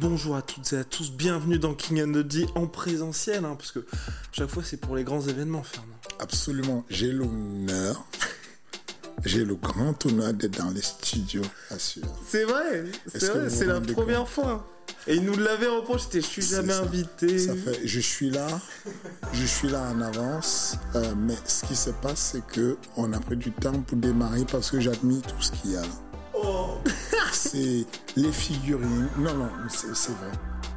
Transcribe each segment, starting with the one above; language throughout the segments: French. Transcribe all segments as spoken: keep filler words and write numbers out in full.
Bonjour à toutes et à tous, bienvenue dans King and Doddy en présentiel, hein, parce que chaque fois c'est pour les grands événements, Fernand. Absolument, j'ai l'honneur, j'ai le grand honneur d'être dans les studios, assure. C'est vrai, c'est Est-ce vrai, c'est la première fois. Et ils nous l'avaient reproché, je suis jamais ça. invité. Ça fait, je suis là, je suis là en avance, euh, mais ce qui se passe, c'est que on a pris du temps pour démarrer parce que j'admire tout ce qu'il y a là. Oh. C'est les figurines. Non, non, c'est, c'est vrai.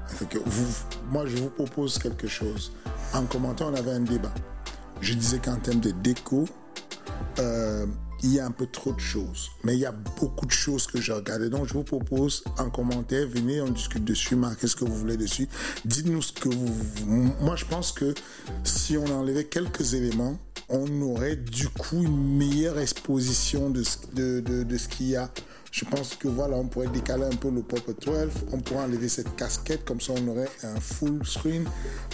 Fait que vous, moi, je vous propose quelque chose. En commentant, on avait un débat. Je disais qu'en termes de déco, euh, il y a un peu trop de choses, mais il y a beaucoup de choses que j'ai regardées. Donc, je vous propose en commentaire, venez, on discute dessus, marquez ce que vous voulez dessus. Dites-nous ce que vous... Moi, je pense que si on enlevait quelques éléments, on aurait du coup une meilleure exposition de ce, de, de, de ce qu'il y a. Je pense que voilà, on pourrait décaler un peu le Pop douze, on pourrait enlever cette casquette, comme ça on aurait un full screen.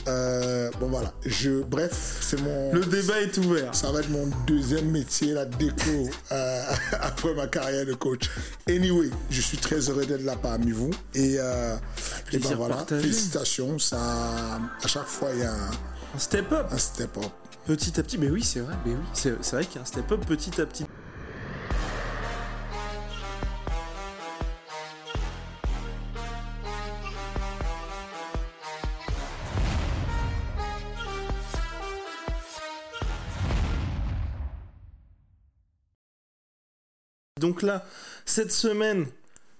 Euh, bon voilà, je, bref, c'est mon... Le débat est ouvert. Ça va être mon deuxième métier, la déco, euh, après ma carrière de coach. Anyway, je suis très heureux d'être là parmi vous. Et, euh, et ben voilà, partagé. Félicitations, ça, à chaque fois il y a un... Un step up. Un step up. Petit à petit, mais oui, c'est vrai, mais oui, c'est, c'est vrai qu'il y a un step-up petit à petit. Donc là, cette semaine,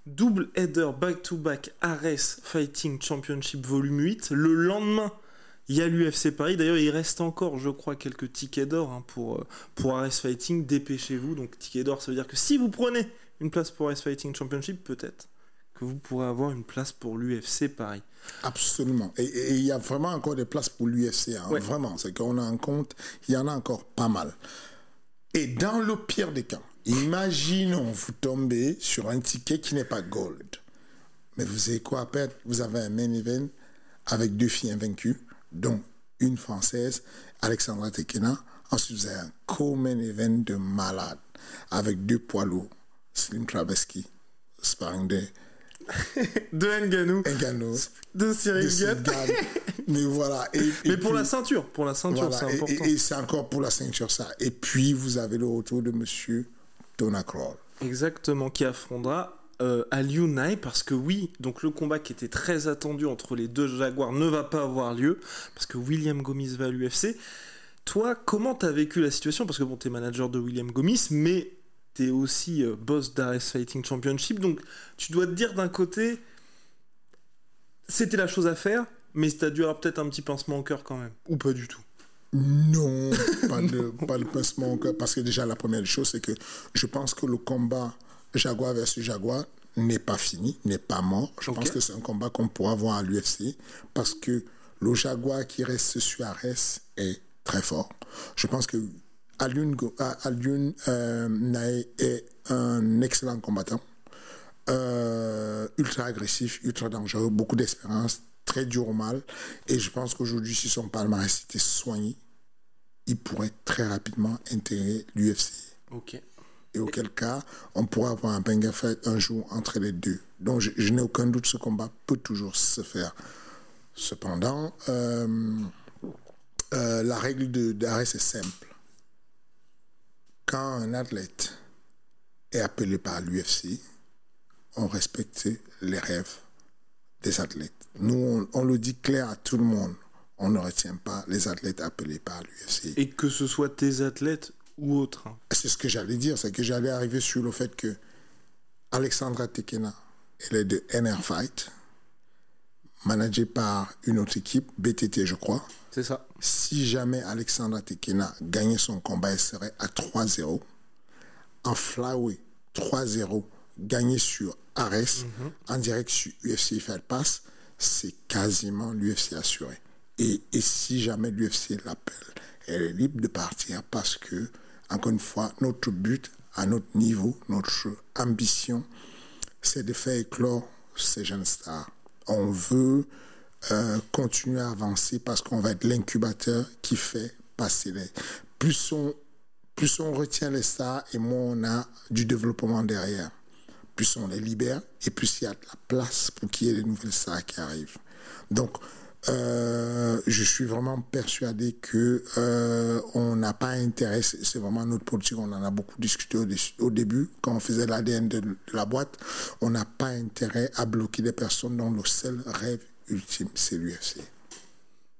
double header back-to-back Ares Fighting Championship volume huit, le lendemain. Il y a l'U F C Paris, d'ailleurs il reste encore je crois quelques tickets d'or hein, pour, pour Ares Fighting, dépêchez-vous, donc tickets d'or ça veut dire que si vous prenez une place pour Ares Fighting Championship, peut-être que vous pourrez avoir une place pour l'U F C Paris. Absolument, et il y a vraiment encore des places pour l'U F C, hein, ouais. Vraiment, c'est qu'on a en compte, il y en a encore pas mal. Et dans le pire des cas, imaginons vous tombez sur un ticket qui n'est pas gold, mais vous avez quoi à perdre ? Vous avez un main event avec deux filles invaincues, dont une Française, Alexandra Tekena. Ensuite, vous avez un co-main event de malade avec deux poids lourds, Slim Trabeski, sparring de... de Ngannou, Ngannou de Ciryl Gane. Mais voilà. Et, et Mais pour puis, la ceinture, pour la ceinture, voilà, c'est important. Et, et c'est encore pour la ceinture, ça. Et puis, vous avez le retour de monsieur Tonya Kroll. Exactement, qui affrontera... Euh, à Lyonai, parce que oui, donc le combat qui était très attendu entre les deux jaguars ne va pas avoir lieu, parce que William Gomis va à l'U F C. Toi, comment t'as vécu la situation ? Parce que bon, t'es manager de William Gomis, mais t'es aussi euh, boss d'Ares Fighting Championship, donc tu dois te dire d'un côté, c'était la chose à faire, mais t'as dû avoir peut-être un petit pincement au cœur quand même, ou pas du tout ? Non, pas, non. De, pas de pincement au cœur, parce que déjà la première chose, c'est que je pense que le combat Jaguar versus Jaguar n'est pas fini, n'est pas mort. Je okay. pense que c'est un combat qu'on pourra voir à l'U F C parce que le Jaguar qui reste sur Ares est très fort. Je pense que Alun, Alun euh, Nae est un excellent combattant, euh, ultra agressif, ultra dangereux, beaucoup d'espérance, très dur au mal. Et je pense qu'aujourd'hui, si son palmarès était soigné, il pourrait très rapidement intégrer l'U F C. Ok. Et auquel cas, on pourra avoir un banger fight un jour entre les deux. Donc, je, je n'ai aucun doute, ce combat peut toujours se faire. Cependant, euh, euh, la règle de, d'Ares est simple. Quand un athlète est appelé par l'U F C, on respecte les rêves des athlètes. Nous, on, on le dit clair à tout le monde. On ne retient pas les athlètes appelés par l'U F C. Et que ce soit tes athlètes ou autre. C'est ce que j'allais dire, c'est que j'allais arriver sur le fait que Alexandra Tekena, elle est de N R Fight, managée par une autre équipe, B T T je crois. C'est ça. Si jamais Alexandra Tekena gagnait son combat, elle serait à trois zéro. En flyweight, trois zéro. gagner sur Ares, mm-hmm. en direct sur U F C Fight Pass, c'est quasiment l'U F C assuré. Et, et si jamais l'U F C l'appelle, elle est libre de partir parce que, encore une fois, notre but, à notre niveau, notre ambition, c'est de faire éclore ces jeunes stars. On veut euh, continuer à avancer parce qu'on va être l'incubateur qui fait passer les... Plus on, plus on retient les stars et moins on a du développement derrière. Plus on les libère et plus il y a de la place pour qu'il y ait des nouvelles stars qui arrivent. Donc, Euh, je suis vraiment persuadé que euh, on n'a pas intérêt, c'est vraiment notre politique, on en a beaucoup discuté au, dé- au début, quand on faisait l'A D N de, de la boîte, on n'a pas intérêt à bloquer des personnes dont le seul rêve ultime, c'est l'U F C.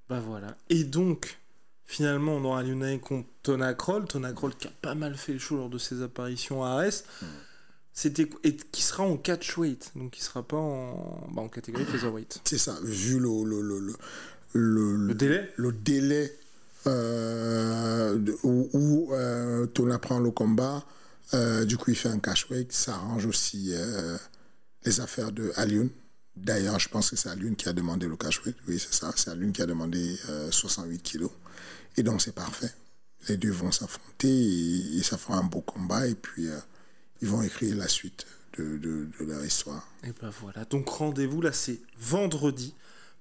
Bah voilà. Et donc, finalement, on aura l'U N A I contre Tonya Kroll, Tonya Kroll qui a pas mal fait le show lors de ses apparitions à Arès, mmh. C'était, et qui sera en catchweight, donc qui sera pas en, bah en catégorie featherweight. C'est ça, vu le, le, le, le, le, le délai, le délai euh, de, où, où euh, Tonya prend le combat, euh, du coup il fait un catchweight, ça arrange aussi euh, les affaires de Alioune. D'ailleurs, je pense que c'est Alioune qui a demandé le catchweight, oui c'est ça, c'est Alioune qui a demandé euh, soixante-huit kilos, et donc c'est parfait. Les deux vont s'affronter, et, et ça fera un beau combat, et puis... Euh, ils vont écrire la suite de, de, de leur histoire. Et ben voilà, donc rendez-vous, là c'est vendredi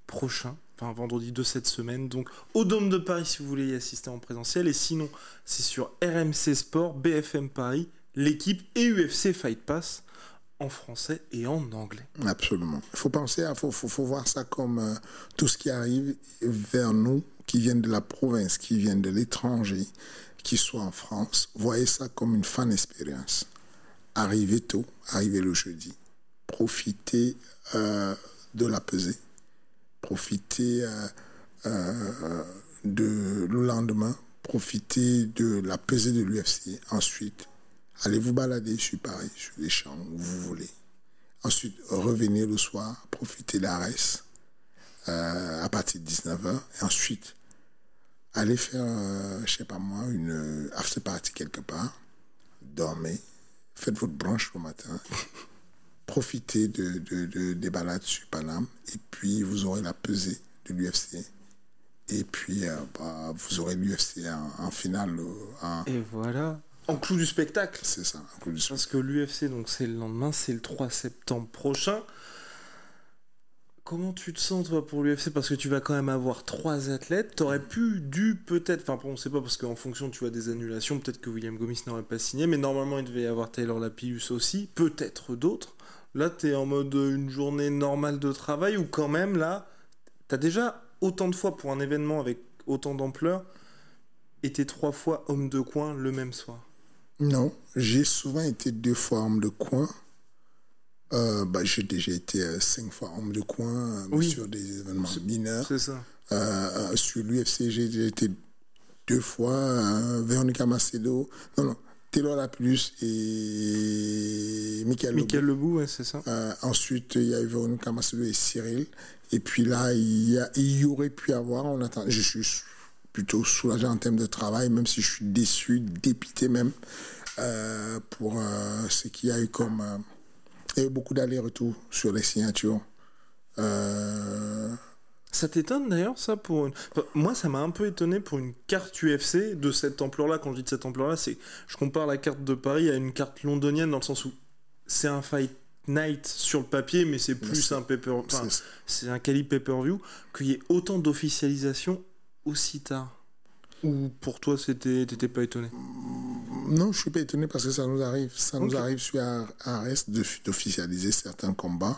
prochain, enfin vendredi de cette semaine, donc au Dôme de Paris si vous voulez y assister en présentiel, et sinon c'est sur R M C Sport, B F M Paris, l'équipe et U F C Fight Pass, en français et en anglais. Absolument. Il faut penser, il faut, faut, faut voir ça comme euh, tout ce qui arrive vers nous, qui viennent de la province, qui viennent de l'étranger, qui soit en France, voyez ça comme une fan expérience. Arrivez tôt, arrivez le jeudi, profitez euh, de la pesée, profitez euh, euh, de le lendemain, profitez de la pesée de l'U F C. Ensuite, allez vous balader sur Paris, sur les champs, où vous voulez. Ensuite, revenez le soir, profitez d'Arès euh, à partir de dix-neuf heures. Et ensuite, allez faire, euh, je ne sais pas moi, une after party quelque part, dormez. Faites votre branche le matin, profitez de, de, de, des balades sur Paname, et puis vous aurez la pesée de l'U F C. Et puis euh, bah, vous aurez l'U F C en, en finale. En... Et voilà, en clou du spectacle. C'est ça, en clou du spectacle. Parce que l'U F C, donc, c'est le lendemain, c'est le trois septembre prochain. Comment tu te sens, toi, pour l'U F C ? Parce que tu vas quand même avoir trois athlètes. T'aurais pu, dû, peut-être... Enfin, on ne sait pas, parce qu'en fonction, tu as des annulations. Peut-être que William Gomis n'aurait pas signé. Mais normalement, il devait y avoir Taylor Lapilus aussi. Peut-être d'autres. Là, t'es en mode une journée normale de travail ou quand même, là, t'as déjà autant de fois pour un événement avec autant d'ampleur et t'es trois fois homme de coin le même soir. Non, j'ai souvent été deux fois homme de coin. Euh, bah, j'ai déjà été euh, cinq fois homme de coin euh, oui. sur des événements c'est, mineurs. C'est ça. Euh, euh, sur l'U F C, j'ai déjà été deux fois. Euh, Véronique Macedo, non, non, Taylor Lapilus et Michael Lebou. Michael Lebou, ouais, c'est ça. Euh, ensuite, il y a eu Véronique Macedo et Ciryl. Et puis là, il y, a, il y aurait pu avoir, on attend, je suis plutôt soulagé en termes de travail, même si je suis déçu, dépité même, euh, pour euh, ce qu'il y a eu comme. Euh, Il y a eu beaucoup d'allers-retours sur les signatures. Euh... Ça t'étonne d'ailleurs, ça pour une... enfin, moi, ça m'a un peu étonné pour une carte U F C de cette ampleur-là. Quand je dis de cette ampleur-là, c'est... je compare la carte de Paris à une carte londonienne dans le sens où c'est un fight night sur le papier, mais c'est plus c'est... un paper... enfin, c'est... c'est un calibre pay-per-view, qu'il y ait autant d'officialisation aussi tard. Ou pour toi, c'était... t'étais pas étonné ? Non, je suis pas étonné parce que ça nous arrive. Ça okay. nous arrive sur Arès d'officialiser certains combats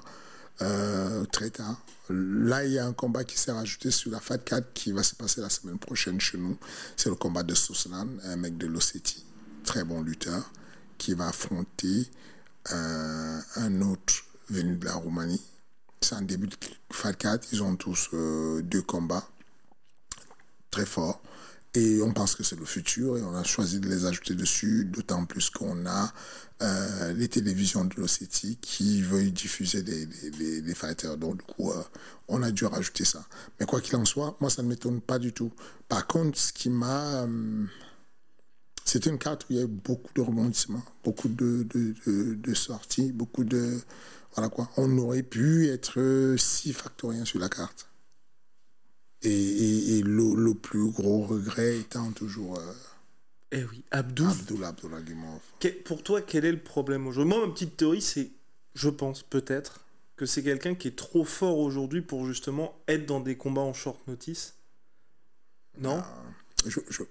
euh, très tard. Là, il y a un combat qui s'est rajouté sur la Fat Cat qui va se passer la semaine prochaine chez nous. C'est le combat de Soslan, un mec de l'Ossétie, très bon lutteur, qui va affronter euh, un autre venu de la Roumanie. C'est un début de Fat Cat. Ils ont tous euh, deux combats très forts. Et on pense que c'est le futur et on a choisi de les ajouter dessus, d'autant plus qu'on a euh, les télévisions de l'Ossétie qui veulent diffuser des, des, des, des fighters. Donc du coup, euh, on a dû rajouter ça. Mais quoi qu'il en soit, moi ça ne m'étonne pas du tout. Par contre, ce qui m'a euh, C'était une carte où il y avait beaucoup de rebondissements, beaucoup de, de, de, de sorties, beaucoup de... Voilà quoi. On aurait pu être six factoriens sur la carte. Et, et, et le, le plus gros regret étant toujours... Euh, eh oui, Abdou. Abdou, Abdouraguimov. Pour toi, quel est le problème aujourd'hui ? Moi, ma petite théorie, c'est, je pense peut-être, que c'est quelqu'un qui est trop fort aujourd'hui pour justement être dans des combats en short notice. Non ? euh, je, je,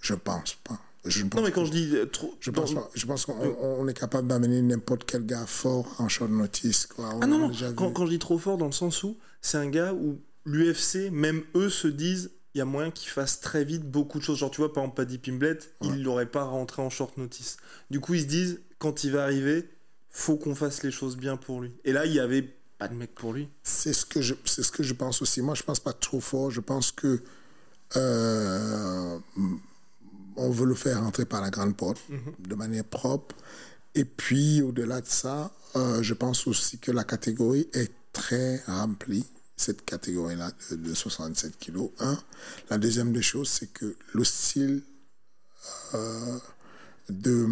je pense pas. Je pense non, mais quand je dis trop... Je pense, pas, je pense qu'on on est capable d'amener n'importe quel gars fort en short notice. Quoi. Ah non, non. Quand, quand je dis trop fort, dans le sens où c'est un gars où l'U F C, même eux, se disent il y a moyen qu'ils fassent très vite beaucoup de choses. Genre, tu vois, par exemple, Paddy Pimblett, ouais. il l'aurait pas rentré en short notice. Du coup, ils se disent, quand il va arriver, faut qu'on fasse les choses bien pour lui. Et là, il y avait pas de mec pour lui. C'est ce que je, c'est ce que je pense aussi. Moi, je pense pas trop fort. Je pense que... Euh... on veut le faire rentrer par la grande porte, mm-hmm. de manière propre. Et puis, au-delà de ça, euh, je pense aussi que la catégorie est très remplie, cette catégorie-là de, de soixante-sept kilos. Un. La deuxième des choses, c'est que le style euh, de...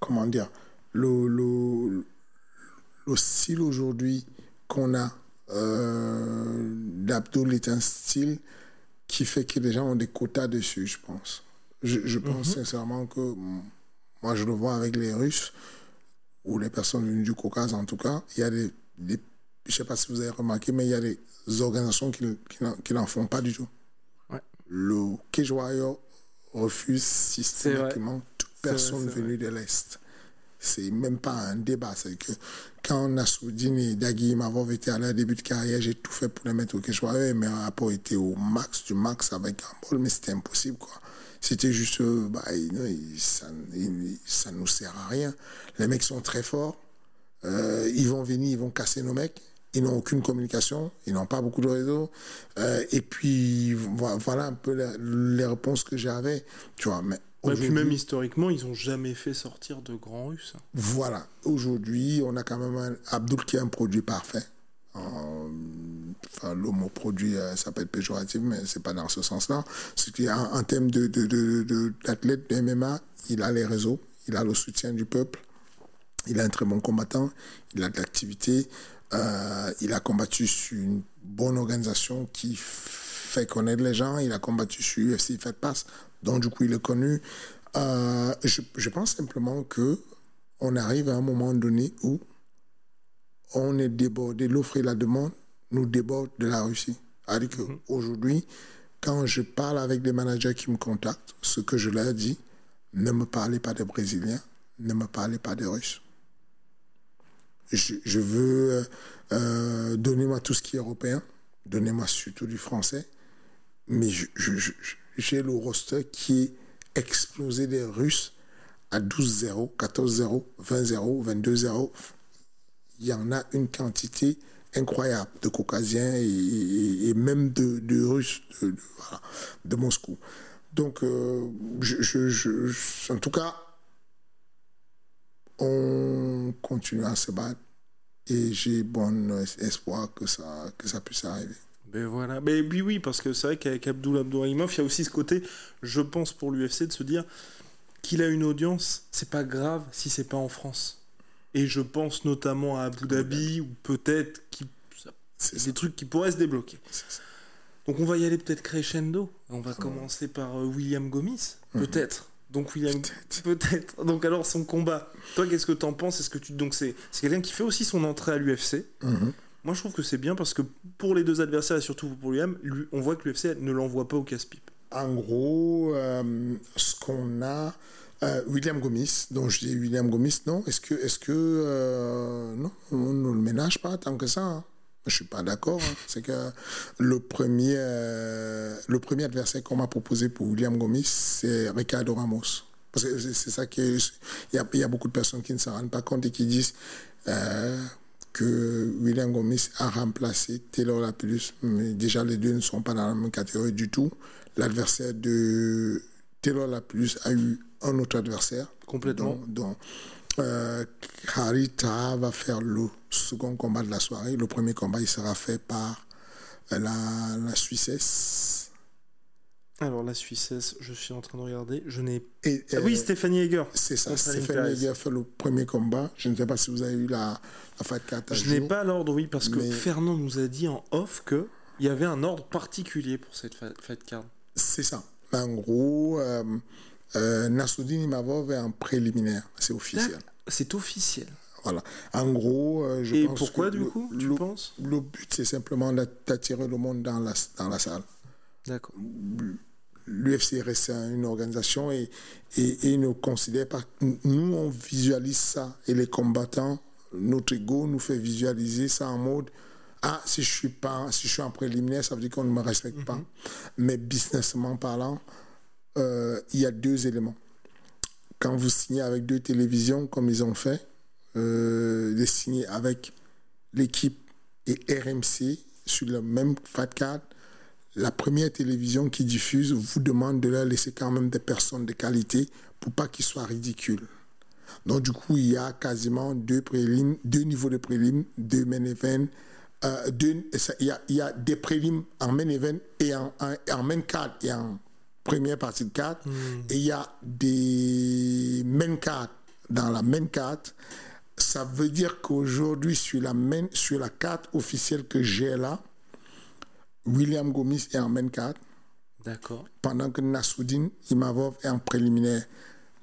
Comment dire le, le, le style aujourd'hui qu'on a euh, d'Abdoul est un style qui fait que les gens ont des quotas dessus, je pense. Je, je pense mm-hmm. sincèrement que, moi je le vois avec les Russes, ou les personnes venues du Caucase en tout cas, il y a des, des je ne sais pas si vous avez remarqué, mais il y a des organisations qui, qui, n'en, qui n'en font pas du tout. Ouais. Le Cage Warriors refuse systématiquement toute personne vrai, venue vrai. de l'Est. C'est même pas un débat. C'est que quand Nassourdine et Dagui Imavov étaient à leur début de carrière, j'ai tout fait pour les mettre au Cage Warriors, mais un rapport était au max du max avec un bol, mais c'était impossible, quoi. C'était juste, bah, ça, ça nous sert à rien. Les mecs sont très forts. Euh, ils vont venir, ils vont casser nos mecs. Ils n'ont aucune communication. Ils n'ont pas beaucoup de réseau. Euh, et puis, voilà un peu la, les réponses que j'avais. Tu vois, mais ouais, puis même historiquement, ils n'ont jamais fait sortir de grands Russes. Voilà. Aujourd'hui, on a quand même un Abdoul qui est un produit parfait. Enfin, le mot produit euh, ça peut être péjoratif, mais c'est pas dans ce sens-là. C'est qu'il y a un, un thème de, de, de, de, d'athlète de M M A, il a les réseaux, il a le soutien du peuple, il a un très bon combattant, il a de l'activité, euh, il a combattu sur une bonne organisation qui fait connaître les gens, il a combattu sur U F C Fight Pass, donc du coup il est connu. Euh, je, je pense simplement que on arrive à un moment donné où on est débordé, l'offre et la demande nous débordent de la Russie. C'est-à-dire mm-hmm. qu'aujourd'hui, quand je parle avec des managers qui me contactent, ce que je leur dis, ne me parlez pas des Brésiliens, ne me parlez pas des Russes. Je, je veux, euh, donnez-moi tout ce qui est européen, donnez-moi surtout du français, mais je, je, je, j'ai le roster qui est explosé des Russes à douze zéro, quatorze zéro, vingt zéro, vingt-deux zéro... Il y en a une quantité incroyable de Caucasiens et, et, et même de, de Russes de, de, de Moscou. Donc, euh, je, je, je, en tout cas, on continue à se battre et j'ai bon espoir que ça, que ça puisse arriver. Mais voilà. Mais oui, oui, parce que c'est vrai qu'avec Abdoul Abdouraguimov, il y a aussi ce côté, je pense, pour l'U F C de se dire qu'il a une audience, c'est pas grave si c'est pas en France. Et je pense notamment à Abu Dhabi, ou peut-être qui... des ça. trucs qui pourraient se débloquer. Donc on va y aller peut-être crescendo. On va ah commencer bon. par William Gomis, mm-hmm. peut-être. Donc William, peut-être. peut-être. Donc alors son combat. Toi, qu'est-ce que t'en penses ? Est-ce que tu donc c'est c'est quelqu'un qui fait aussi son entrée à l'U F C. Mm-hmm. Moi, je trouve que c'est bien parce que pour les deux adversaires et surtout pour William, lui, on voit que l'U F C ne l'envoie pas au casse-pipe. En gros, euh, ce qu'on a. Euh, William Gomis, donc je dis William Gomis, non, est-ce que, est-ce que euh, non, on ne le ménage pas tant que ça, hein. Je ne suis pas d'accord, hein. C'est que le premier, euh, le premier adversaire qu'on m'a proposé pour William Gomis, c'est Ricardo Ramos, parce que c'est, c'est ça qui est, il y a, il y a beaucoup de personnes qui ne s'en rendent pas compte et qui disent euh, que William Gomis a remplacé Taylor Lapilus, mais déjà les deux ne sont pas dans la même catégorie du tout, l'adversaire de Taylor Lapilus a eu un autre adversaire. Complètement. Donc, euh, Harita va faire le second combat de la soirée. Le premier combat, il sera fait par la, la Suissesse Alors, la Suissesse, je suis en train de regarder. Je n'ai. Et, ah, oui, euh, Stéphanie Egger. C'est ça. Stéphanie Egger fait le premier combat. Je ne sais pas si vous avez eu la, la Fight Card. Je n'ai pas l'ordre, oui, parce mais... que Fernand nous a dit en off qu'il y avait un ordre particulier pour cette Fight Card. C'est ça. En gros, euh, euh, Nassourdine Imavov est en préliminaire. C'est officiel. C'est officiel. Voilà. En gros, euh, je Et pense. Et pourquoi, que du le, coup, tu le, penses le but, c'est simplement d'attirer le monde dans la, dans la salle. D'accord. L'U F C reste une organisation et, et, et ne considère pas. Nous, on visualise ça. Et les combattants, notre ego nous fait visualiser ça en mode ah, si je suis pas, si je suis en préliminaire, ça veut dire qu'on ne me respecte mm-hmm. pas. Mais businessment parlant, euh, il y a deux éléments. Quand vous signez avec deux télévisions, comme ils ont fait, euh, de signer avec l'équipe et R M C sur le même Fight Card, la première télévision qui diffuse vous demande de leur laisser quand même des personnes de qualité pour pas qu'ils soient ridicules. Donc du coup, il y a quasiment deux prélims, deux niveaux de prélims, deux main event, euh, deux, ça, il, y a, il y a des prélims en main event et en, en, en main card et en première partie de card. Mmh. Et il y a des main card dans la main card. Ça veut dire qu'aujourd'hui, sur la, main, sur la carte officielle que j'ai là, William Gomis est en main card. D'accord. Pendant que Nassourdine Imavov est en préliminaire.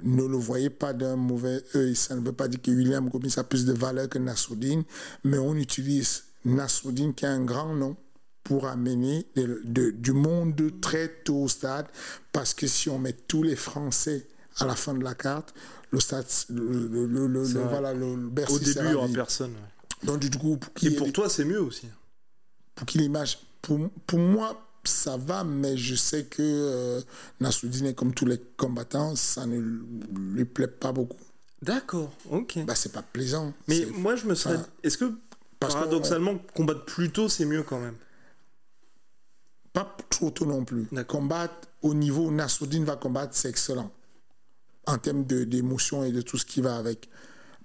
Ne le voyez pas d'un mauvais œil. Ça ne veut pas dire que William Gomis a plus de valeur que Nassourdine, mais on utilise Nassourdine qui a un grand nom pour amener de, de, du monde très tôt au stade, parce que si on met tous les Français à la fin de la carte, le stade, le, le, le, le, le, voilà, le, le Bercy. Au début, en personne. Ouais. Donc du coup, pour qui et pour les... toi, c'est mieux aussi. Pour qui l'image. Pour, pour moi, ça va, mais je sais que euh, Nassourdine, comme tous les combattants, ça ne lui plaît pas beaucoup. D'accord, ok. Bah, c'est pas plaisant. Mais moi, je me serais... Enfin, est-ce que, parce paradoxalement, que, euh, combattre plus tôt, c'est mieux quand même? Pas trop tôt non plus. D'accord. Combattre au niveau où Nassourdine va combattre, c'est excellent. En termes de, d'émotion et de tout ce qui va avec.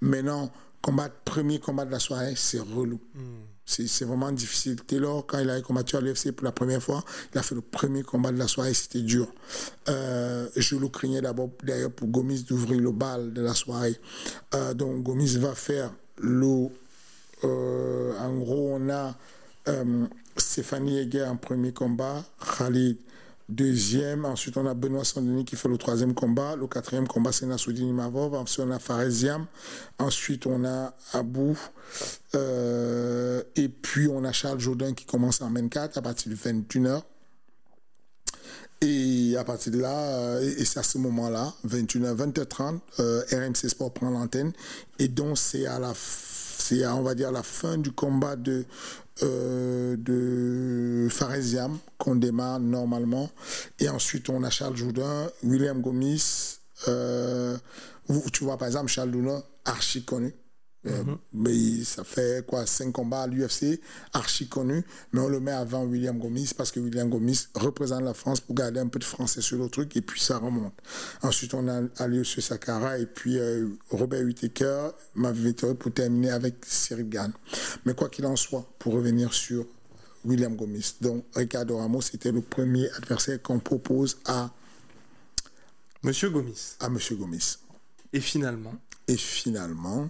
Maintenant, combattre, premier combat de la soirée, c'est relou. Mm. C'est, c'est vraiment difficile. Taylor, quand il a combattu à l'U F C pour la première fois, il a fait le premier combat de la soirée, c'était dur. Euh, je le craignais d'abord, d'ailleurs, pour Gomis d'ouvrir le bal de la soirée. Euh, donc, Gomis va faire le... Euh, en gros, on a euh, Stéphanie Egger en premier combat, Khalid deuxième, ensuite on a Benoît Saint-Denis qui fait le troisième combat, le quatrième combat c'est Nassourdine Imavov, ensuite on a Farès Ziam, ensuite on a Abou, euh, et puis on a Charles Jourdain qui commence en main card à partir de vingt et une heures, et à partir de là, et c'est à ce moment là vingt et une heures, vingt heures trente, euh, R M C Sport prend l'antenne, et donc c'est à la c'est à, on va dire à la fin du combat de Euh, de Farès Ziam qu'on démarre normalement, et ensuite on a Charles Jourdain, William Gomis, euh, tu vois par exemple Charles Jourdain archi connu, mm-hmm. euh, mais ça fait quoi cinq combats à l'U F C, archi connu, mais on le met avant William Gomis parce que William Gomis représente la France pour garder un peu de français sur le truc, et puis ça remonte. Ensuite on a Aliosio Sakara et puis euh, Robert Whittaker, Marvin Vettori, pour terminer avec Ciryl Gane. Mais quoi qu'il en soit, pour revenir sur William Gomis, donc Ricardo Ramos était le premier adversaire qu'on propose à Monsieur Gomis. À Monsieur Gomis. Et finalement. Et finalement,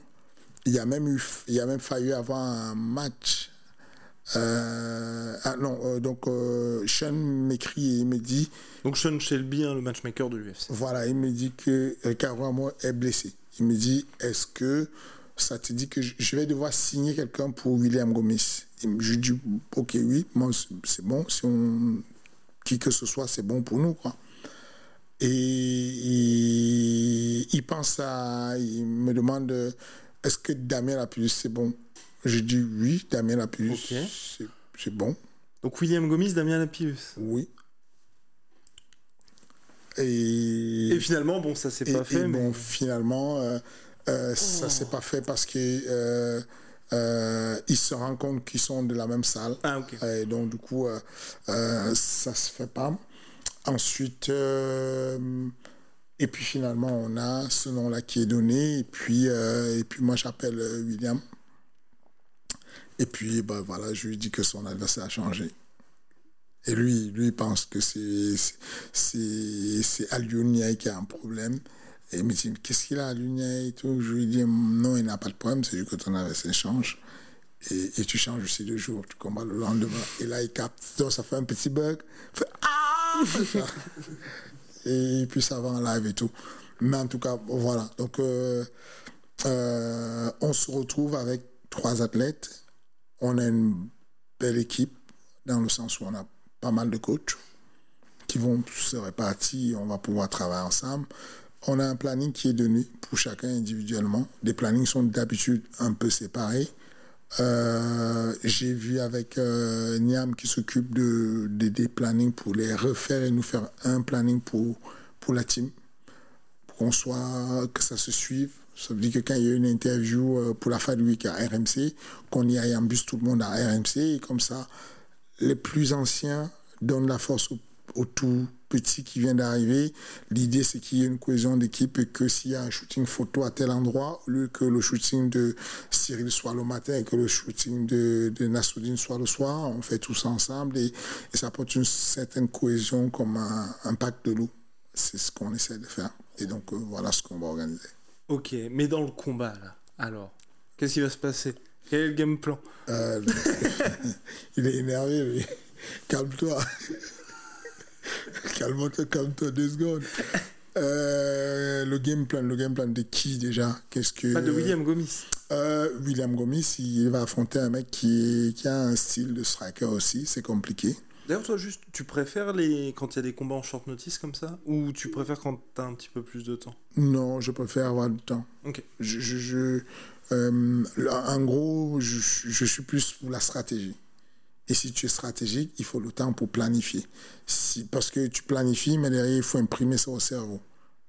il y a même eu, il y a même fallu avoir un match. Euh, ah non, euh, donc euh, Sean m'écrit et il me dit. Donc Sean Shelby, hein, le matchmaker de l'U F C. Voilà, il me dit que Ricardo Ramos est blessé. Il me dit, est-ce que ça te dit que je vais devoir signer quelqu'un pour William Gomis? Je lui dis, ok, oui, moi, c'est bon, si on... qui que ce soit, c'est bon pour nous, quoi. Et, et il pense à... Il me demande, est-ce que Damien Lapilus, c'est bon? Je dis, oui, Damien Lapilus, okay. c'est, c'est bon. Donc William Gomis, Damien Lapilus? Oui. Et, et finalement, bon, ça s'est et, pas fait. Et mais... bon, finalement... Euh, Euh, oh. Ça s'est pas fait parce que euh, euh, ils se rendent compte qu'ils sont de la même salle. Ah, okay. Et donc du coup euh, euh, ça se fait pas. Ensuite euh, et puis finalement on a ce nom là qui est donné, et puis euh, et puis moi j'appelle William, et puis bah voilà, je lui dis que son adversaire a changé. Et lui, lui pense que c'est, c'est, c'est, c'est Aliouniaï qui a un problème. Et il me dit, qu'est-ce qu'il a, Aliouniaï et tout. Je lui dis, non, il n'a pas de problème, c'est juste que ton adversaire s'échange. Et, et tu changes aussi deux jours, tu combats le lendemain. Et là, il capte, donc ça fait un petit bug. Fait, ah ça. Et puis ça va en live et tout. Mais en tout cas, voilà. Donc, euh, euh, on se retrouve avec trois athlètes. On a une belle équipe, dans le sens où on a pas mal de coachs qui vont se répartir, on va pouvoir travailler ensemble. On a un planning qui est donné pour chacun individuellement. Les plannings sont d'habitude un peu séparés. Euh, j'ai vu avec euh, Niam qui s'occupe de, de, des plannings pour les refaire et nous faire un planning pour, pour la team, pour qu'on soit, que ça se suive. Ça veut dire que quand il y a une interview pour la fin du week à R M C, qu'on y aille en bus tout le monde à R M C, et comme ça, les plus anciens donnent la force aux, aux tout petits qui viennent d'arriver. L'idée, c'est qu'il y ait une cohésion d'équipe et que s'il y a un shooting photo à tel endroit, au lieu que le shooting de Ciryl soit le matin et que le shooting de, de Nassourdine soit le soir, on fait tous ensemble et, et ça apporte une certaine cohésion comme un, un pacte de loup. C'est ce qu'on essaie de faire. Et donc, euh, voilà ce qu'on va organiser. Ok, mais dans le combat, là, alors, qu'est-ce qui va se passer? Quel est le game plan? euh, Il est énervé, lui. Calme-toi. Calme-toi, calme-toi deux secondes. Euh, le game plan, le game plan de qui, déjà? Qu'est-ce que... Pas de William Gomis. Euh, William Gomis, il va affronter un mec qui, est, qui a un style de striker aussi, c'est compliqué. D'ailleurs, toi, juste, tu préfères les... quand il y a des combats en short notice comme ça, ou tu préfères quand t'as un petit peu plus de temps? Non, je préfère avoir du temps. Ok. Je, je, je, euh, en gros, je, je suis plus pour la stratégie. Et si tu es stratégique, il faut le temps pour planifier. Si, parce que tu planifies, mais derrière, il faut imprimer ça au cerveau.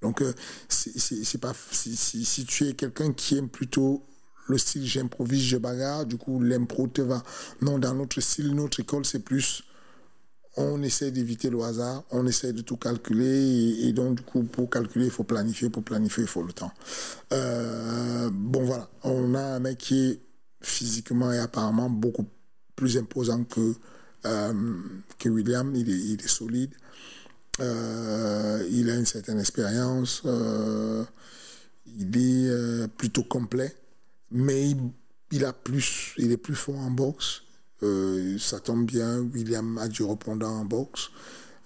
Donc, euh, c'est, c'est, c'est pas, c'est, c'est, si tu es quelqu'un qui aime plutôt... le style j'improvise, je bagarre, du coup, l'impro te va. Non, dans notre style, notre école, c'est plus... on essaie d'éviter le hasard, on essaie de tout calculer, et, et donc du coup, pour calculer, il faut planifier, pour planifier, il faut le temps. Euh, bon, voilà, on a un mec qui est physiquement et apparemment beaucoup plus imposant que, euh, que William, il est, il est solide, euh, il a une certaine expérience, euh, il est euh, plutôt complet, mais il, il a plus, il est plus fort en boxe. Euh, ça tombe bien, William a du répondant en boxe,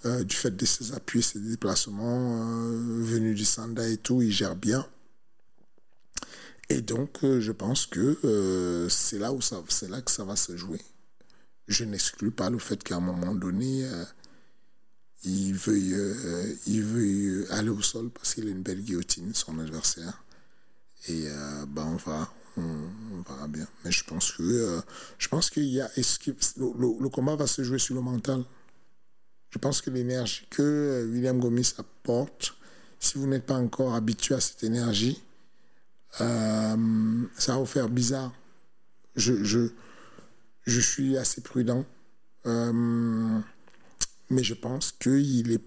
euh, du fait de ses appuis, ses déplacements, euh, venu du Sanda et tout, il gère bien. Et donc, euh, je pense que euh, c'est là où ça, c'est là que ça va se jouer. Je n'exclus pas le fait qu'à un moment donné, euh, il veuille, euh, il veuille aller au sol parce qu'il a une belle guillotine, son adversaire. Et euh, ben on va. On verra bien. Mais je pense que euh, je pense qu'il y a est-ce que le, le, le combat va se jouer sur le mental. Je pense que l'énergie que William Gomis apporte, si vous n'êtes pas encore habitué à cette énergie, euh, ça va vous faire bizarre. Je je je suis assez prudent, euh, mais je pense qu'il est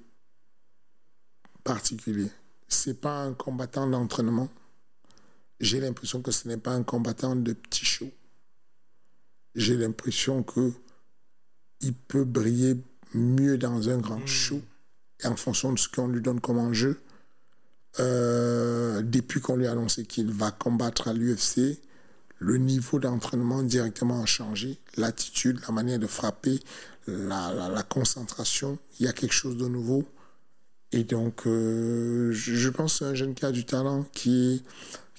particulier. C'est pas un combattant d'entraînement. J'ai l'impression que ce n'est pas un combattant de petit show. J'ai l'impression qu'il peut briller mieux dans un grand show. Et en fonction de ce qu'on lui donne comme enjeu, euh, depuis qu'on lui a annoncé qu'il va combattre à l'U F C, le niveau d'entraînement directement a changé. L'attitude, la manière de frapper, la, la, la concentration, il y a quelque chose de nouveau. Et donc, euh, je, je pense que c'est un jeune qui a du talent, qui est...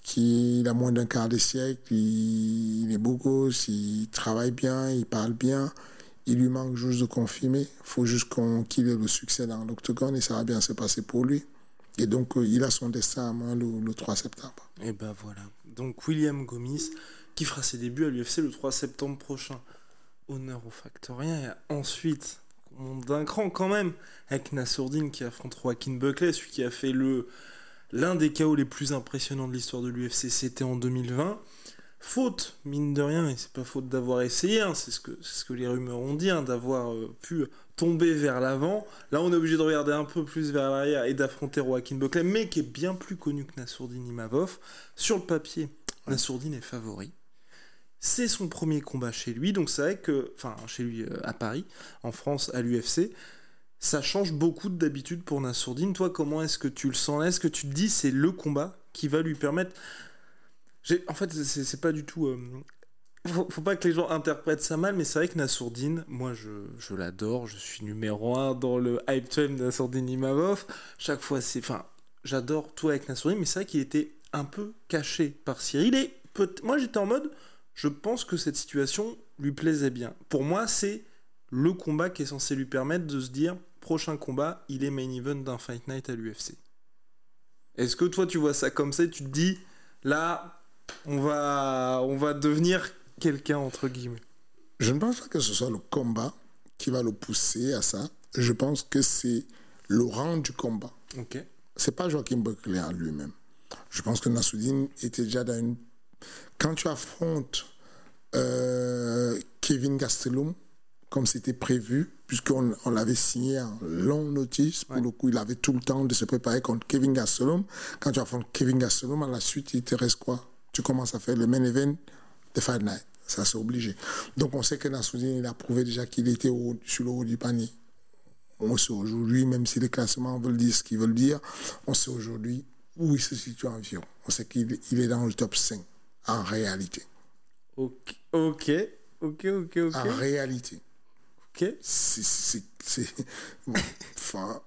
qui il a moins d'un quart de siècle, il, il est beau gosse, il travaille bien, il parle bien, il lui manque juste de confirmer, il faut juste qu'on, qu'il ait le succès dans l'octogone et ça va bien se passer pour lui. Et donc euh, il a son destin à main le, le trois septembre. Et ben voilà, donc William Gomis qui fera ses débuts à l'U F C le trois septembre prochain. Honneur aux Factoriens et ensuite, on monte d'un cran quand même, avec Nassourdine qui affronte Joaquin Buckley, celui qui a fait le... l'un des K O les plus impressionnants de l'histoire de l'U F C, c'était en deux mille vingt. Faute, mine de rien, et c'est pas faute d'avoir essayé, hein, c'est, ce que, c'est ce que les rumeurs ont dit, hein, d'avoir euh, pu tomber vers l'avant. Là, on est obligé de regarder un peu plus vers l'arrière et d'affronter Joaquin Buckley, mais qui est bien plus connu que Nassourdine Imavov. Sur le papier, ouais. Nassourdine est favori. C'est son premier combat chez lui, donc c'est vrai que, enfin chez lui euh, à Paris, en France, à l'U F C, ça change beaucoup d'habitude pour Nassourdine. Toi, comment est-ce que tu le sens? Est-ce que tu te dis c'est le combat qui va lui permettre... J'ai... En fait, c'est, c'est pas du tout... Euh... Faut, faut pas que les gens interprètent ça mal, mais c'est vrai que Nassourdine, moi je, je l'adore, je suis numéro un dans le hype train de Nassourdine Imavov. Chaque fois c'est... Enfin, j'adore tout avec Nassourdine, mais c'est vrai qu'il était un peu caché par Ciryl. Et peut... moi j'étais en mode... Je pense que cette situation lui plaisait bien. Pour moi, c'est le combat qui est censé lui permettre de se dire prochain combat, il est main event d'un Fight Night à l'U F C. Est-ce que toi, tu vois ça comme ça et tu te dis là, on va, on va devenir quelqu'un, entre guillemets? Je ne pense pas que ce soit le combat qui va le pousser à ça. Je pense que c'est le rang du combat. Okay. Ce n'est pas Joaquin Buckley à lui-même. Je pense que Nassourdine était déjà dans une... Quand tu affrontes euh, Kevin Gastelum, comme c'était prévu, puisqu'on on l'avait signé en long notice, pour ouais. le coup, il avait tout le temps de se préparer contre Kevin Gastelum. Quand tu affrontes Kevin Gastelum, à la suite, il te reste quoi? Tu commences à faire le main event de Fight Night. Ça, c'est obligé. Donc, on sait que Nassourdine, il a prouvé déjà qu'il était au, sur le haut du panier. On sait aujourd'hui, même si les classements veulent dire ce qu'ils veulent dire, on sait aujourd'hui où il se situe environ. On sait qu'il il est dans le top cinq. En réalité. Ok, ok, ok, ok. En réalité. Ok. C'est, c'est, c'est... Enfin,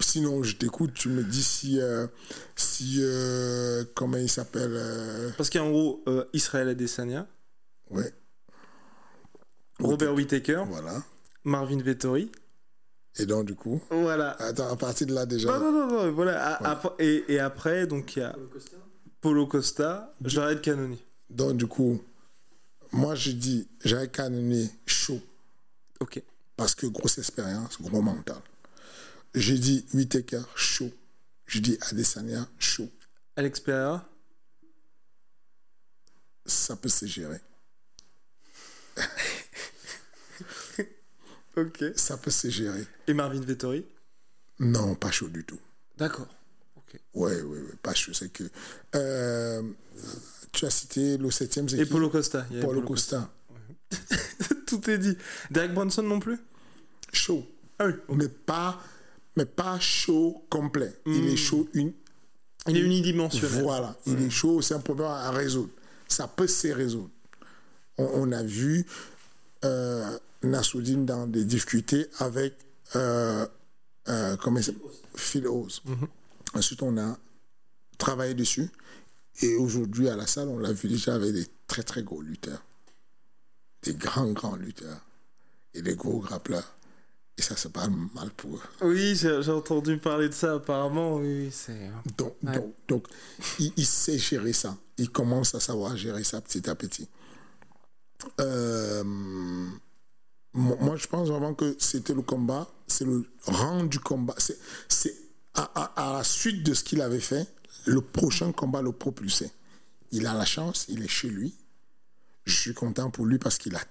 sinon, je t'écoute, tu me dis si... Euh, si euh, comment il s'appelle euh... Parce qu'en gros, euh, Israël Adesanya. Ouais. Robert Whittaker. Voilà. Marvin Vettori. Et donc, du coup... Voilà. Attends, à partir de là, déjà... Non, non, non, non voilà. voilà. À, à, et, et après, donc, il y a... Paulo Costa, Jared Canonier. Donc, du coup, moi, je dis Jared Canonier chaud. OK. Parce que grosse expérience, gros mental. Je dis Whittaker chaud. Je dis Adesanya chaud. Alex Pereira? Ça peut se gérer. OK. Ça peut se gérer. Et Marvin Vettori? Non, pas chaud du tout. D'accord. Oui, oui, oui, pas chaud, c'est que... Euh, tu as cité le septième, c'est et qui? Et Paulo Costa. Il y Paulo Costa. Costa. Ouais. Tout est dit. Derek Brunson non plus? Chaud. Ah oui. Okay. Mais pas, mais pas chaud complet. Mmh. Il est chaud... Une... Il est unidimensionnel. Voilà. Mmh. Il est chaud, c'est un problème à résoudre. Ça peut se résoudre. On, on a vu euh, Nassourdine dans des difficultés avec... Euh, euh, comment c'est... Phil Oz. Mmh. Ensuite, on a travaillé dessus. Et aujourd'hui, à la salle, on l'a vu déjà avec des très, très gros lutteurs. Des grands, grands lutteurs. Et des gros grappleurs. Et ça, c'est pas mal pour eux. Oui, j'ai, j'ai entendu parler de ça, apparemment. Oui, c'est... Donc, ouais. donc, donc il, il sait gérer ça. Il commence à savoir gérer ça petit à petit. Euh, moi, je pense vraiment que c'était le combat. C'est le rang du combat. C'est... c'est À, à, à la suite de ce qu'il avait fait, le prochain combat le propulsait. Il a la chance, il est chez lui. Je suis content pour lui parce qu'il a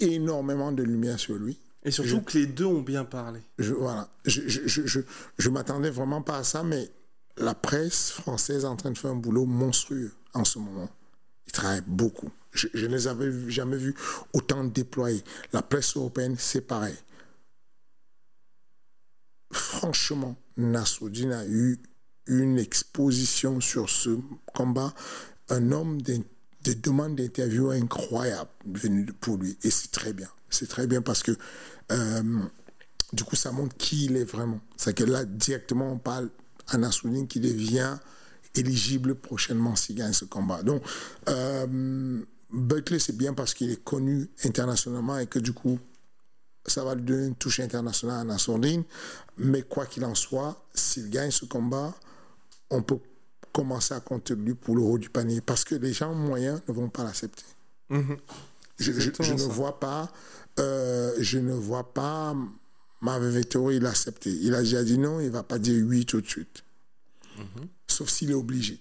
énormément de lumière sur lui. Et surtout je, que les deux ont bien parlé. Je, voilà. Je, je, je, je, je m'attendais vraiment pas à ça, mais la presse française est en train de faire un boulot monstrueux en ce moment. Ils travaillent beaucoup. Je, je ne les avais jamais vus autant déployés. La presse européenne, c'est pareil. Franchement, Nassourdine a eu une exposition sur ce combat. Un homme de, de demande d'interview incroyable venu pour lui. Et c'est très bien. C'est très bien parce que euh, du coup, ça montre qui il est vraiment. C'est que là, directement, on parle à Nassourdine qui devient éligible prochainement s'il gagne ce combat. Donc, euh, Buckley, c'est bien parce qu'il est connu internationalement et que du coup, ça va lui donner une touche internationale à Nassourdine. Mais quoi qu'il en soit, s'il gagne ce combat, on peut commencer à compter lui pour le haut du panier. Parce que les gens moyens ne vont pas l'accepter. Mmh. Je, je, je, ne vois pas, euh, je ne vois pas Marvin Vettori l'accepter. Il a déjà dit non, il ne va pas dire oui tout de suite. Mmh. Sauf s'il est obligé.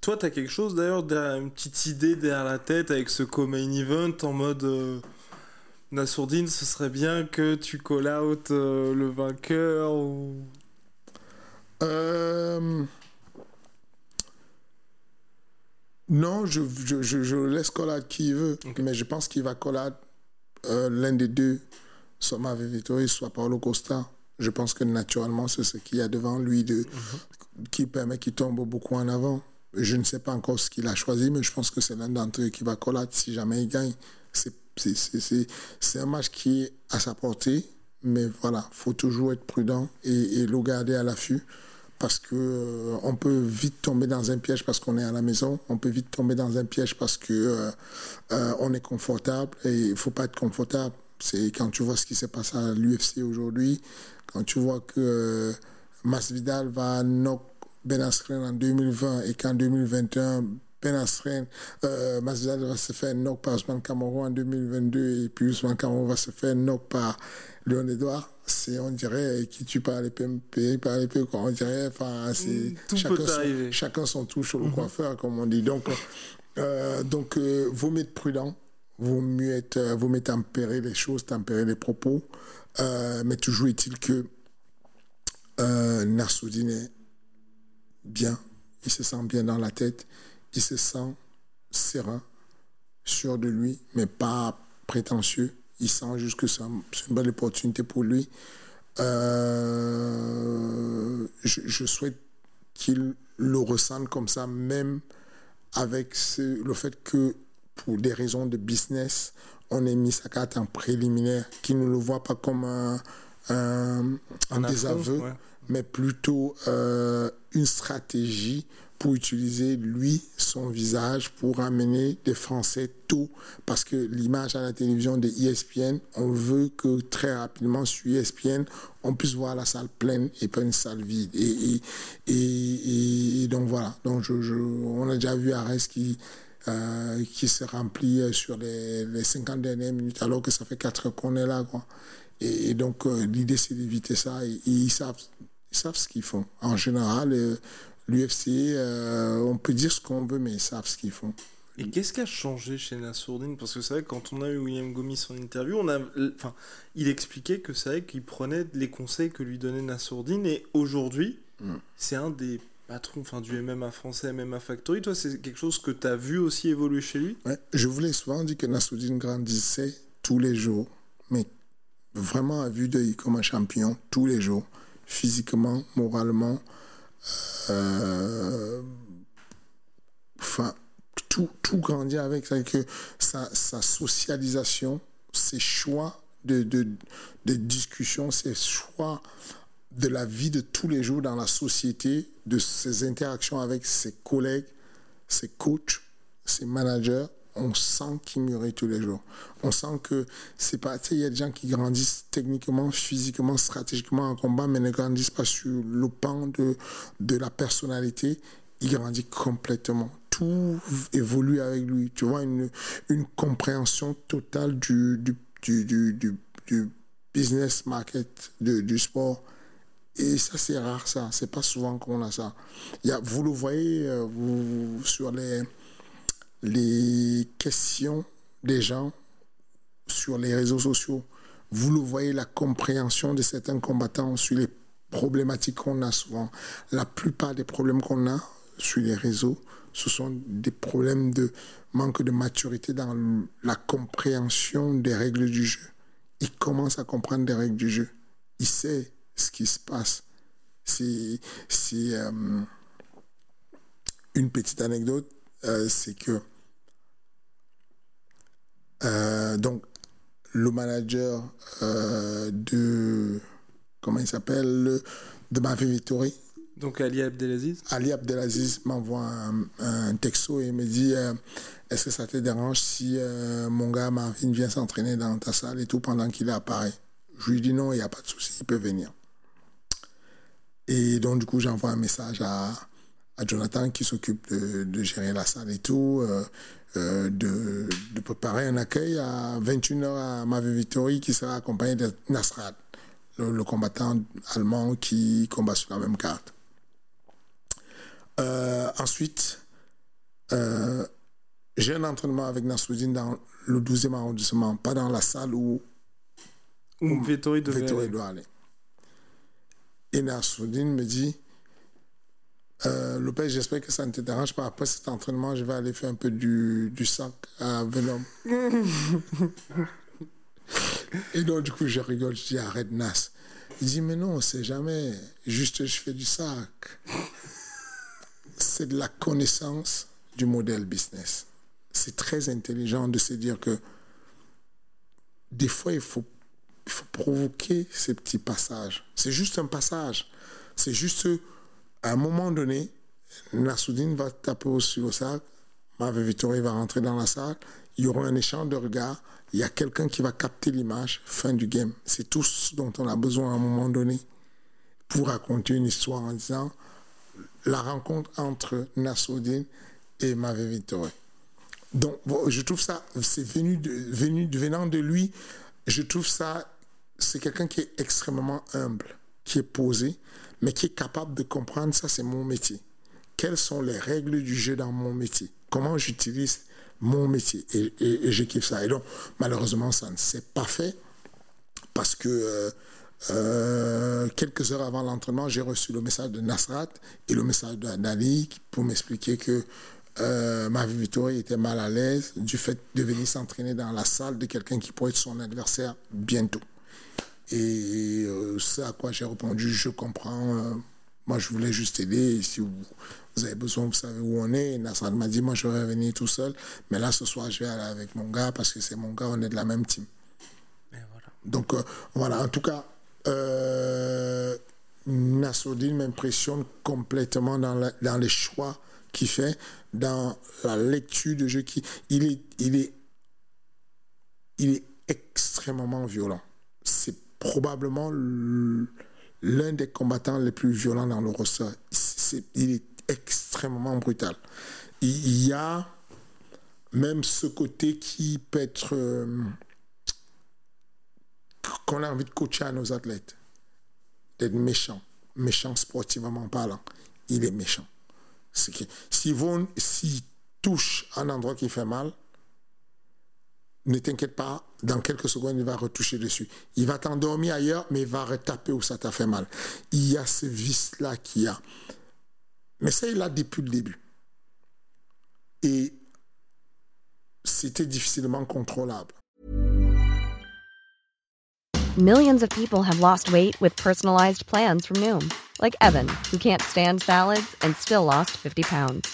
Toi, tu as quelque chose d'ailleurs, une petite idée derrière la tête avec ce co-main event en mode... Euh... Nassourdine, ce serait bien que tu call out euh, le vainqueur ou... Euh... Non, je, je, je, je laisse Collard qui il veut. Okay. Mais je pense qu'il va Collard euh, l'un des deux, soit Marvin Vettori, soit Paulo Costa. Je pense que naturellement, c'est ce qu'il y a devant lui de, mm-hmm. qui permet qu'il tombe beaucoup en avant. Je ne sais pas encore ce qu'il a choisi, mais je pense que c'est l'un d'entre eux qui va Collard si jamais il gagne. C'est, c'est, c'est, c'est, c'est un match qui est à sa portée. Mais voilà, il faut toujours être prudent et, et le garder à l'affût parce qu'on euh, peut vite tomber dans un piège parce qu'on est à la maison, on peut vite tomber dans un piège parce qu'on euh, euh, est confortable et il ne faut pas être confortable. C'est quand tu vois ce qui s'est passé à l'U F C aujourd'hui, quand tu vois que euh, Masvidal va knock Ben Askren en deux mille vingt et qu'en deux mille vingt et un, Ben Askren, euh, Masvidal va se faire knock par Ousmane Camaro en deux mille vingt-deux et puis Ousmane Camaro va se faire knock par Léon Edouard. C'est, on dirait, qui tue par les P M P, par les P M P, quoi. On dirait, enfin, c'est tout chacun, peut son, chacun son touche au mm-hmm. coiffeur, comme on dit. Donc, euh, donc euh, vaut mieux être prudent, vaut mieux être, vaut mieux tempérer les choses, tempérer les propos. Euh, mais toujours est-il que euh, Nassourdine est bien, il se sent bien dans la tête. Il se sent serein, sûr de lui, mais pas prétentieux. Il sent juste que c'est une belle opportunité pour lui. Euh, je, je souhaite qu'il le ressente comme ça, même avec ce, le fait que, pour des raisons de business, on ait mis sa carte en préliminaire, qu'il ne le voit pas comme un, un, un désaveu, ouais. mais plutôt euh, une stratégie pour utiliser, lui, son visage pour amener des Français tôt. Parce que l'image à la télévision de E S P N, on veut que très rapidement, sur E S P N, on puisse voir la salle pleine et pas une salle vide. Et, et, et, et donc voilà. Donc je, je, on a déjà vu Ares qui, euh, qui se remplit sur les, les cinquante dernières minutes, alors que ça fait quatre heures qu'on est là, quoi. Et, et donc euh, l'idée, c'est d'éviter ça. Et, et ils, savent, ils savent ce qu'ils font. En général... Euh, L'U F C, euh, on peut dire ce qu'on veut, mais ils savent ce qu'ils font. Et qu'est-ce qui a changé chez Nassourdine ? Parce que c'est vrai que quand on a eu William Gomis en interview, on a, enfin, il expliquait que c'est vrai qu'il prenait les conseils que lui donnait Nassourdine. Et aujourd'hui, mm. c'est un des patrons enfin, du M M A français, M M A Factory. Toi, c'est quelque chose que tu as vu aussi évoluer chez lui ? Ouais, je vous l'ai souvent dit que Nassourdine grandissait tous les jours, mais vraiment à vue d'œil comme un champion, tous les jours, physiquement, moralement. Euh, enfin, tout, tout grandit avec, avec sa, sa socialisation, ses choix de, de, de discussion, ses choix de la vie de tous les jours dans la société, de ses interactions avec ses collègues, ses coachs, ses managers. On sent qu'il mûrit tous les jours. On sent que c'est pas, tu sais, il y a des gens qui grandissent techniquement, physiquement, stratégiquement en combat, mais ne grandissent pas sur le pan de, de la personnalité. Il grandit complètement. Tout évolue avec lui. Tu vois, une, une compréhension totale du, du, du, du, du, du business market, de, du sport. Et ça, c'est rare, ça. C'est pas souvent qu'on a ça. Y a, vous le voyez euh, vous, sur les... les questions des gens sur les réseaux sociaux. Vous le voyez, la compréhension de certains combattants sur les problématiques qu'on a souvent. La plupart des problèmes qu'on a sur les réseaux, ce sont des problèmes de manque de maturité dans la compréhension des règles du jeu. Il commence à comprendre les règles du jeu. Il sait ce qui se passe. C'est, c'est euh, une petite anecdote. Euh, c'est que euh, donc le manager euh, de comment il s'appelle de Marvin Vettori, donc Ali Abdelaziz Ali Abdelaziz m'envoie un, un texto et me dit euh, est-ce que ça te dérange si euh, mon gars Marvin vient s'entraîner dans ta salle et tout pendant qu'il est à Paris? Je lui dis non, il n'y a pas de souci, il peut venir. Et donc du coup j'envoie un message à à Jonathan qui s'occupe de, de gérer la salle et tout, euh, euh, de, de préparer un accueil à vingt et une heures à Marvin Vettori qui sera accompagné de Nasrat, le, le combattant allemand qui combat sur la même carte. Euh, ensuite, euh, j'ai un entraînement avec Nassourdine dans le douzième arrondissement, pas dans la salle où, où, où Vettori doit aller. aller. Et Nassourdine me dit Euh, Lopez, j'espère que ça ne te dérange pas. Après cet entraînement, je vais aller faire un peu du, du sac à Venom. Et donc, du coup, je rigole, je dis arrête, Nas. Il dit mais non, on ne sait jamais. Juste, je fais du sac. C'est de la connaissance du modèle business. C'est très intelligent de se dire que des fois, il faut, il faut provoquer ces petits passages. C'est juste un passage. C'est juste, à un moment donné, Nassourdine va taper au sac, Marvin Vettori va rentrer dans la salle, il y aura un échange de regards, il y a quelqu'un qui va capter l'image, fin du game. C'est tout ce dont on a besoin à un moment donné pour raconter une histoire en disant la rencontre entre Nassourdine et Marvin Vettori. Donc, je trouve ça, c'est venu de, venu, venant de lui, je trouve ça, c'est quelqu'un qui est extrêmement humble, qui est posé, mais qui est capable de comprendre, ça c'est mon métier. Quelles sont les règles du jeu dans mon métier? Comment j'utilise mon métier? Et, et, et je kiffe ça. Et donc, malheureusement, ça ne s'est pas fait, parce que euh, euh, quelques heures avant l'entraînement, j'ai reçu le message de Nasrat et le message d'Ali pour m'expliquer que Euh, Marvin Vettori était mal à l'aise du fait de venir s'entraîner dans la salle de quelqu'un qui pourrait être son adversaire bientôt. Et euh, c'est à quoi j'ai répondu, je comprends, euh, moi je voulais juste aider, si vous, vous avez besoin, vous savez où on est. Et Nassourdine m'a dit, moi je vais venir tout seul, mais là ce soir je vais aller avec mon gars parce que c'est mon gars, on est de la même team. Et voilà. Donc euh, voilà, en tout cas, euh, Nassourdine m'impressionne complètement dans, la, dans les choix qui fait, dans la lecture de jeu, qui il est il est il est extrêmement violent. C'est probablement l'un des combattants les plus violents dans le roster. C'est, il est extrêmement brutal. Il y a même ce côté qui peut être euh, qu'on a envie de coacher à nos athlètes, d'être méchant, méchant sportivement parlant. Il est méchant. C'est que s'ils vont, s'ils touchent un endroit qui fait mal, ne t'inquiète pas, dans quelques secondes, il va retoucher dessus. Il va t'endormir ailleurs, mais il va retaper où ça t'a fait mal. Il y a ce vice-là qu'il y a. Mais ça, il l'a depuis le début. Et c'était difficilement contrôlable. Millions of people have lost weight with personalized plans from Noom. Like Evan, who can't stand salads and still lost fifty pounds.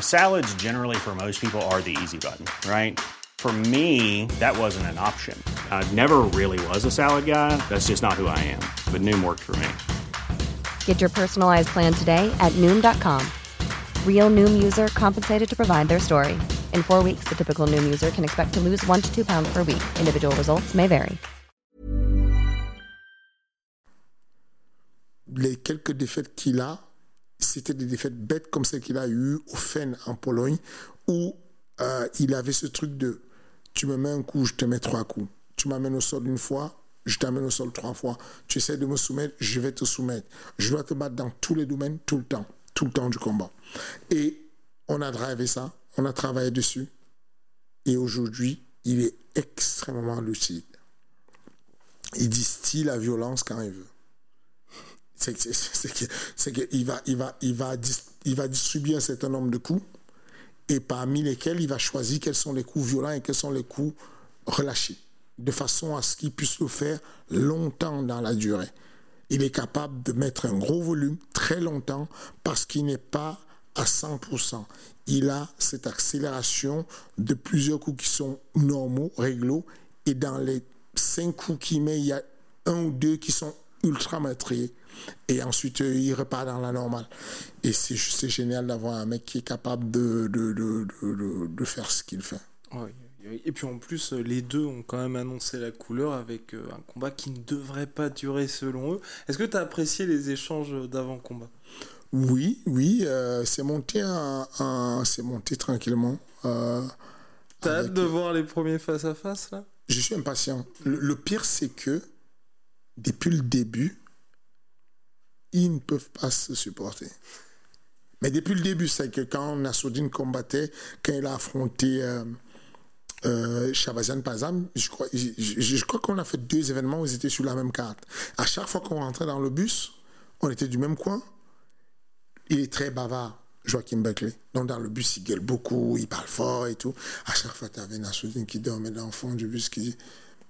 Salads generally for most people are the easy button, right? For me, that wasn't an option. I never really was a salad guy. That's just not who I am. But Noom worked for me. Get your personalized plan today at Noom dot com. Real Noom user compensated to provide their story. In four weeks, the typical Noom user can expect to lose one to two pounds per week. Individual results may vary. Les quelques défaites qu'il a, c'était des défaites bêtes comme celles qu'il a eues au F E N en Pologne, où euh, il avait ce truc de tu me mets un coup, je te mets trois coups. Tu m'amènes au sol une fois, je t'amène au sol trois fois. Tu essaies de me soumettre, je vais te soumettre. Je dois te battre dans tous les domaines, tout le temps, tout le temps du combat. Et on a drivé ça, on a travaillé dessus. Et aujourd'hui, il est extrêmement lucide. Il distille la violence quand il veut. C'est que, c'est que, c'est que il va, il va, il va, dis, il va distribuer un certain nombre de coups, et parmi lesquels il va choisir quels sont les coups violents et quels sont les coups relâchés, de façon à ce qu'il puisse le faire longtemps dans la durée. Il est capable de mettre un gros volume très longtemps parce qu'il n'est pas à cent pour cent. Il a cette accélération de plusieurs coups qui sont normaux, réglo, et dans les cinq coups qu'il met, il y a un ou deux qui sont ultra meurtriers. Et ensuite, euh, il repart dans la normale. Et c'est, c'est génial d'avoir un mec qui est capable de, de, de, de, de, de faire ce qu'il fait. Oui. Et puis en plus, les deux ont quand même annoncé la couleur avec un combat qui ne devrait pas durer selon eux. Est-ce que tu as apprécié les échanges d'avant-combat ? Oui, oui. Euh, c'est, monté un, un, c'est monté tranquillement. Euh, tu as avec... hâte de voir les premiers face-à-face, là ? Je suis impatient. Le, le pire, c'est que depuis le début, ils ne peuvent pas se supporter. Mais depuis le début, c'est que quand Nassourdine combattait, quand il a affronté euh, euh, Shabazian, par exemple, je crois, je, je, je crois qu'on a fait deux événements où ils étaient sur la même carte. À chaque fois qu'on rentrait dans le bus, on était du même coin. il est très bavard, Joaquin Buckley. Donc dans le bus, il gueule beaucoup, il parle fort et tout. À chaque fois, tu avais Nassourdine qui dormait dans le fond du bus qui dit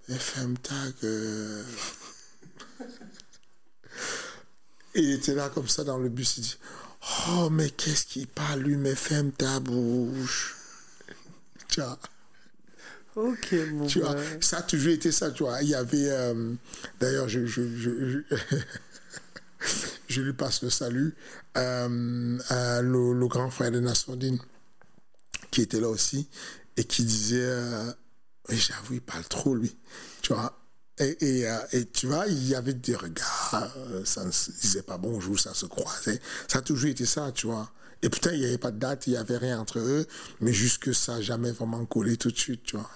eh, « F M tag euh... !» Il était là comme ça dans le bus, il dit « Oh, mais qu'est-ce qu'il parle, lui, mais ferme ta bouche !» Tu vois. Ok, mon tu vois, vrai. Ça a toujours été ça, tu vois. Il y avait... Euh... D'ailleurs, je... je, je, je... Je lui passe le salut. Euh, euh, le, le grand frère de Nassourdine, qui était là aussi, et qui disait euh, j'avoue, il parle trop, lui. Tu vois. Et, et, euh, et tu vois, il y avait des regards, ça ne se disait pas bonjour, ça se croisait. Ça a toujours été ça, tu vois. Et putain, il n'y avait pas de date, il n'y avait rien entre eux, mais juste que ça n'a jamais vraiment collé tout de suite, tu vois.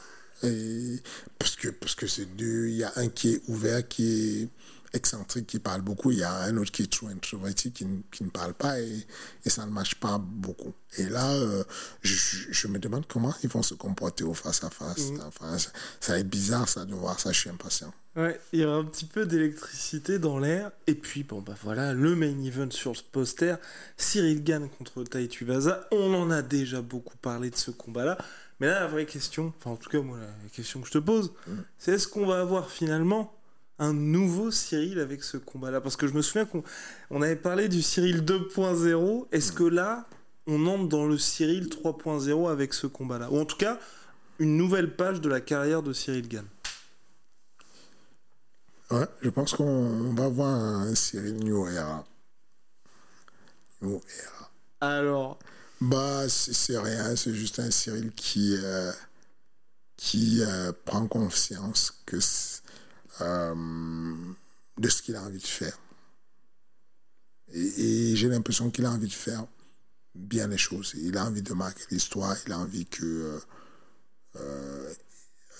Et parce que, parce que c'est deux, il y a un qui est ouvert, qui est excentrique, qui parle beaucoup, il y a un autre qui est trop introverti, qui, qui ne parle pas, et, et ça ne marche pas beaucoup. Et là, euh, je, je me demande comment ils vont se comporter au face-à-face. Mmh. Enfin, ça, ça est bizarre, ça, de voir ça, je suis impatient. Ouais, il y a un petit peu d'électricité dans l'air, et puis, bon, bah voilà, le main event sur ce poster, Ciryl Gane contre Taituvasa, on en a déjà beaucoup parlé de ce combat-là, mais là, la vraie question, enfin, en tout cas, moi, la question que je te pose, mmh. c'est est-ce qu'on va avoir, finalement, un nouveau Ciryl avec ce combat-là? Parce que je me souviens qu'on on avait parlé du Ciryl deux point zéro. Est-ce que là, on entre dans le Ciryl trois point zéro avec ce combat-là? Ou en tout cas, une nouvelle page de la carrière de Ciryl Gane. Ouais, je pense qu'on va voir un Ciryl New Era. New Era. Alors bah, c'est, c'est rien, c'est juste un Ciryl qui, euh, qui euh, prend conscience que... Euh, de ce qu'il a envie de faire. Et, et j'ai l'impression qu'il a envie de faire bien les choses. Il a envie de marquer l'histoire, il a envie que... Euh,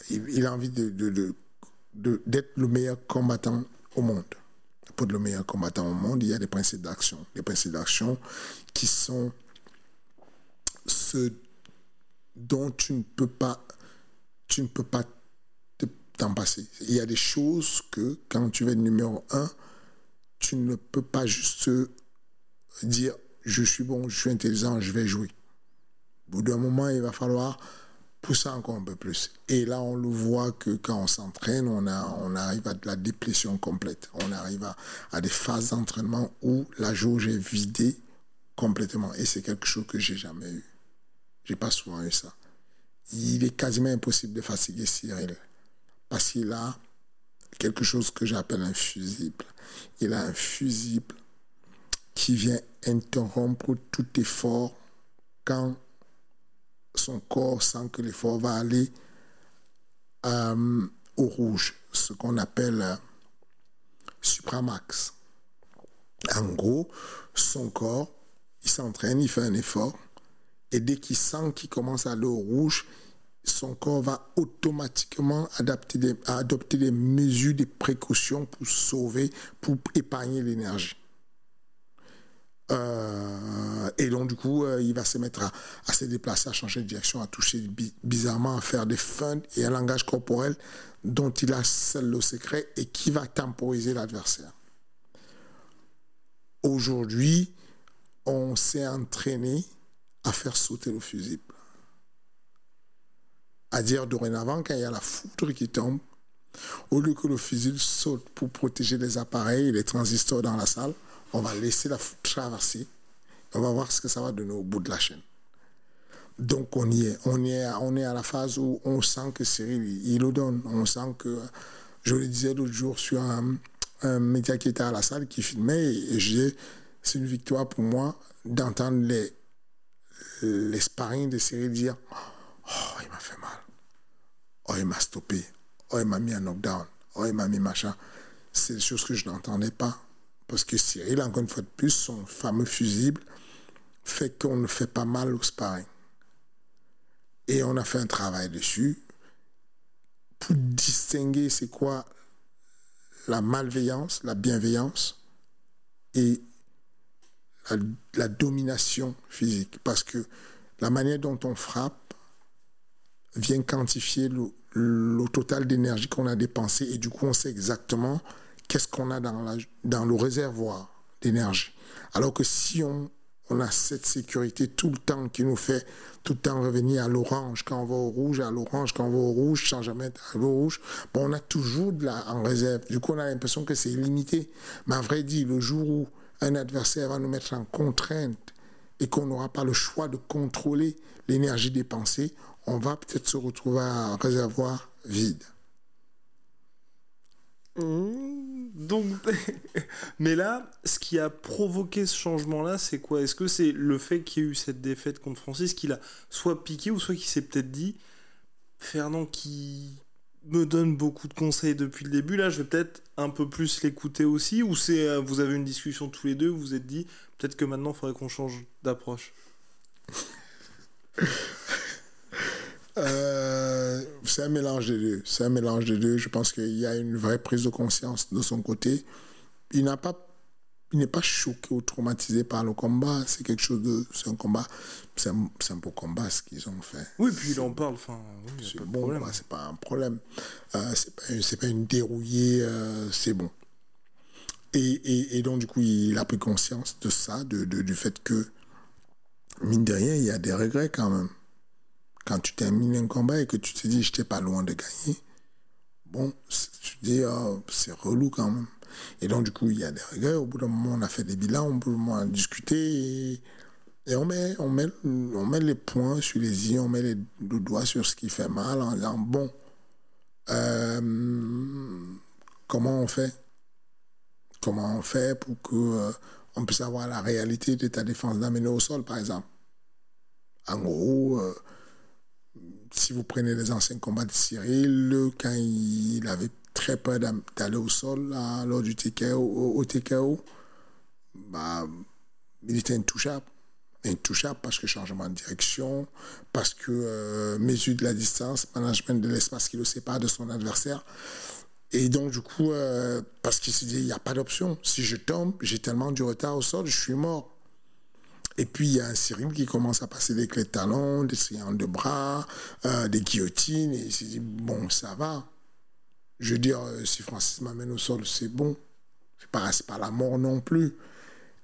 il, il a envie de, de, de, de, d'être le meilleur combattant au monde. Pour être le meilleur combattant au monde, il y a des principes d'action. Des principes d'action qui sont ceux dont tu ne peux pas... Tu ne peux pas temps passé. Il y a des choses que, quand tu vas être numéro un, tu ne peux pas juste dire « je suis bon, je suis intelligent, je vais jouer ». Au bout d'un moment, il va falloir pousser encore un peu plus. Et là, on le voit que quand on s'entraîne, on, a, on arrive à de la déplétion complète. On arrive à, à des phases d'entraînement où la jauge est vidée complètement. Et c'est quelque chose que j'ai jamais eu. J'ai pas souvent eu ça. Il est quasiment impossible de fatiguer Ciryl. Parce qu'il a quelque chose que j'appelle un fusible. Il a un fusible qui vient interrompre tout effort quand son corps sent que l'effort va aller euh, au rouge, ce qu'on appelle euh, supramax. En gros, son corps, il s'entraîne, il fait un effort, et dès qu'il sent qu'il commence à aller au rouge, son corps va automatiquement adapter des, adopter des mesures, des précautions pour sauver, pour épargner l'énergie. Euh, et donc, du coup, euh, il va se mettre à, à se déplacer, à changer de direction, à toucher bi- bizarrement, à faire des feintes et un langage corporel dont il a seul le secret et qui va temporiser l'adversaire. Aujourd'hui, on s'est entraîné à faire sauter le fusible. À dire dorénavant, quand il y a la foudre qui tombe, au lieu que le fusible saute pour protéger les appareils et les transistors dans la salle, on va laisser la foudre traverser. On va voir ce que ça va donner au bout de la chaîne. Donc on y est. On, y est, on est à la phase où on sent que Ciryl, il, il le donne. On sent que, je le disais l'autre jour sur un, un média qui était à la salle, qui filmait, et je disais, c'est une victoire pour moi d'entendre les, les sparring de Ciryl dire oh, il m'a fait mal. Oh, il m'a stoppé. Oh, il m'a mis un knockdown. Oh, il m'a mis machin. C'est des choses que je n'entendais pas. Parce que Ciryl, encore une fois de plus, son fameux fusible fait qu'on ne fait pas mal au sparring. Et on a fait un travail dessus pour distinguer c'est quoi la malveillance, la bienveillance et la, la domination physique. Parce que la manière dont on frappe vient quantifier le, le total d'énergie qu'on a dépensé et du coup on sait exactement qu'est-ce qu'on a dans, la, dans le réservoir d'énergie. Alors que si on On a cette sécurité tout le temps qui nous fait tout le temps revenir à l'orange. Quand on va au rouge, à l'orange, quand on va au rouge, sans jamais être à l'eau rouge, bon, on a toujours de la en réserve. Du coup, on a l'impression que c'est illimité. Mais à vrai dire, le jour où un adversaire va nous mettre en contrainte et qu'on n'aura pas le choix de contrôler l'énergie dépensée, on va peut-être se retrouver à un réservoir vide. Donc, mais là, ce qui a provoqué ce changement-là, c'est quoi ? Est-ce que c'est le fait qu'il y ait eu cette défaite contre Francis qui l'a soit piqué ou soit qui s'est peut-être dit Fernand qui me donne beaucoup de conseils depuis le début, là je vais peut-être un peu plus l'écouter aussi, ou c'est vous avez une discussion tous les deux, vous vous êtes dit peut-être que maintenant il faudrait qu'on change d'approche. Euh, c'est un mélange des deux. C'est un mélange des deux. Je pense qu'il y a une vraie prise de conscience de son côté. Il n'a pas, il n'est pas choqué ou traumatisé par le combat. C'est quelque chose de, c'est un combat, c'est un, c'est un beau combat ce qu'ils ont fait. Oui, puis il en parle. Enfin, oui, c'est bon. Problème. Bah, c'est pas un problème. Euh, c'est pas, c'est pas une dérouillée. Euh, c'est bon. Et, et, et donc du coup, il a pris conscience de ça, de, de du fait que mine de rien, il y a des regrets quand même. Quand tu termines un combat et que tu te dis « je n'étais pas loin de gagner », bon, tu te dis oh, « c'est relou quand même ». Et donc, du coup, il y a des regrets. Au bout d'un moment, on a fait des bilans, au bout d'un moment, on a discuté. Et, et on, met, on, met, on met les points sur les i, on met les, le doigt sur ce qui fait mal en disant « bon, euh, comment on fait ? Comment on fait pour qu'on euh, puisse avoir la réalité de ta défense d'amener au sol, par exemple ?» En gros... Euh, si vous prenez les anciens combats de Ciryl, quand il avait très peur d'aller au sol là, lors du T K O, au, au T K O, bah, il était intouchable. Intouchable parce que changement de direction, parce que euh, mesure de la distance, management de l'espace qui le sépare de son adversaire. Et donc, du coup, euh, parce qu'il se dit, il n'y a pas d'option. Si je tombe, j'ai tellement du retard au sol, je suis mort. Et puis, il y a un Ciryl qui commence à passer des clés de talons, des triangles de bras, euh, des guillotines. Et il s'est dit, bon, ça va. Je veux dire, euh, si Francis m'amène au sol, c'est bon. C'est pas, c'est pas la mort non plus.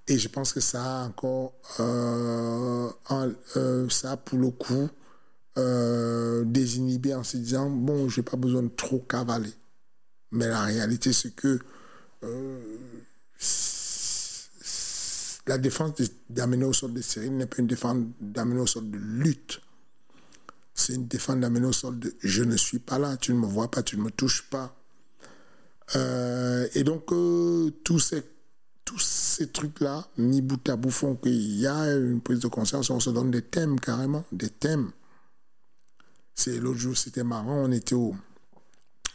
Et je pense que ça a encore... Euh, en, euh, ça a, pour le coup, euh, désinhibé en se disant, bon, j'ai pas besoin de trop cavaler. Mais la réalité, c'est que... Euh, c'est la défense d'amener au sol de Ciryl n'est pas une défense d'amener au sol de lutte. C'est une défense d'amener au sol de « je ne suis pas là, tu ne me vois pas, tu ne me touches pas euh, ». Et donc, euh, tous ces, tous ces trucs-là, mis bout à bout, font qu'il y a une prise de conscience, on se donne des thèmes carrément, des thèmes. C'est, l'autre jour, c'était marrant, on était au,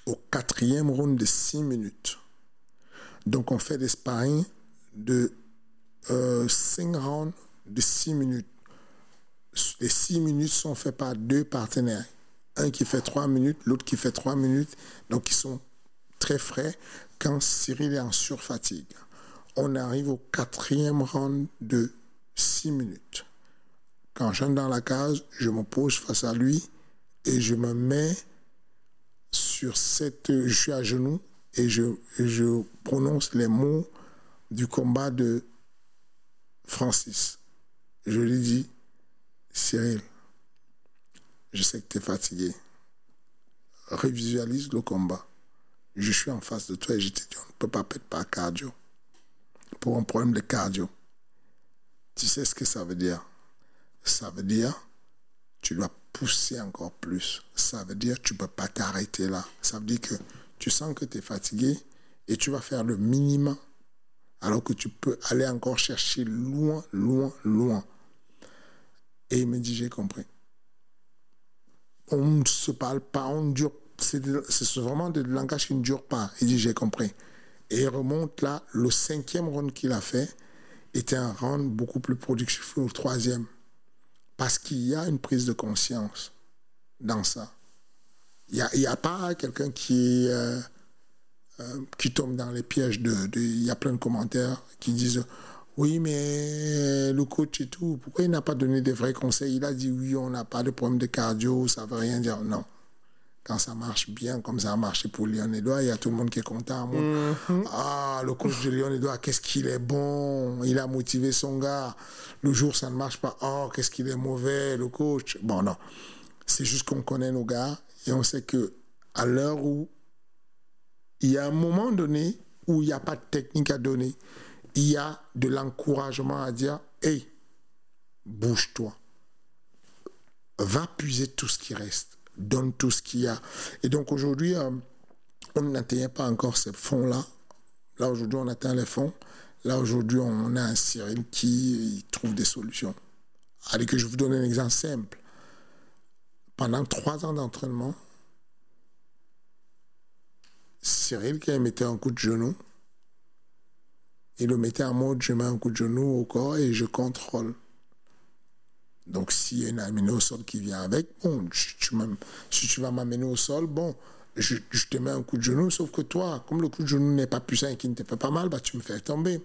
au quatrième round de six minutes. Donc, on fait des sparring de... Euh, cinq rounds de six minutes. Les six minutes sont faits par deux partenaires. Un qui fait trois minutes, l'autre qui fait trois minutes. Donc, ils sont très frais quand Ciryl est en surfatigue. On arrive au quatrième round de six minutes. Quand j'entre dans la cage, je me pose face à lui et je me mets sur cette... Je suis à genoux et je, je prononce les mots du combat de Francis, je lui dis, Ciryl, je sais que tu es fatigué. Révisualise le combat. Je suis en face de toi et je te dis, on ne peut pas perdre par cardio. Pour un problème de cardio. Tu sais ce que ça veut dire ? Ça veut dire, tu dois pousser encore plus. Ça veut dire, tu ne peux pas t'arrêter là. Ça veut dire que tu sens que tu es fatigué et tu vas faire le minimum. Alors que tu peux aller encore chercher loin, loin, loin. Et il me dit, j'ai compris. On ne se parle pas, on ne dure pas. C'est, c'est vraiment du langage qui ne dure pas. Il dit, j'ai compris. Et il remonte là, le cinquième round qu'il a fait était un round beaucoup plus productif que le troisième. Parce qu'il y a une prise de conscience dans ça. Il n'y a, a pas quelqu'un qui... Euh, qui tombent dans les pièges de... Il y a plein de commentaires qui disent « Oui, mais le coach et tout, pourquoi il n'a pas donné des vrais conseils ? » Il a dit « Oui, on n'a pas de problème de cardio, ça ne veut rien dire. » Non. quand ça marche bien, comme ça a marché pour Leon Edouard, il y a tout le monde qui est content. Mm-hmm. Ah, le coach de Leon Edouard, qu'est-ce qu'il est bon, il a motivé son gars. Le jour, ça ne marche pas. Oh, qu'est-ce qu'il est mauvais, le coach. Bon, non. C'est juste qu'on connaît nos gars et on sait qu'à l'heure où il y a un moment donné où il n'y a pas de technique à donner, il y a de l'encouragement à dire « Hey, bouge-toi. Va puiser tout ce qui reste. » Donne tout ce qu'il y a. Et donc aujourd'hui, euh, on n'atteignait pas encore ces fonds-là. Là, aujourd'hui, on atteint les fonds. Là, aujourd'hui, on a un Ciryl qui trouve des solutions. Allez, que je vous donne un exemple simple. Pendant trois ans d'entraînement, Ciryl qui mettait un coup de genou, il le mettait en mode je mets un coup de genou au corps et je contrôle. Donc, s'il y a une amenée au sol qui vient avec, bon, tu, tu si tu vas m'amener au sol, bon, je, je te mets un coup de genou, sauf que toi, comme le coup de genou n'est pas puissant et qui ne te fait pas mal, bah, tu me fais tomber.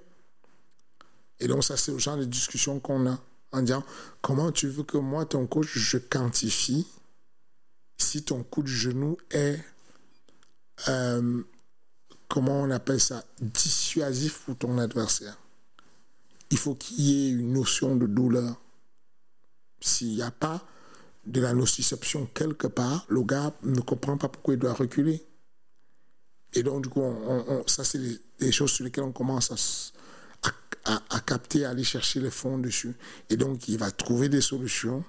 Et donc, ça, c'est le genre de discussion qu'on a, en disant, comment tu veux que moi, ton coach, je quantifie si ton coup de genou est, euh, comment on appelle ça, dissuasif pour ton adversaire. Il faut qu'il y ait une notion de douleur. S'il n'y a pas de la nociception quelque part, le gars ne comprend pas pourquoi il doit reculer. Et donc, du coup, on, on, ça, c'est des, des choses sur lesquelles on commence à, à, à capter, à aller chercher le fond dessus. Et donc, il va trouver des solutions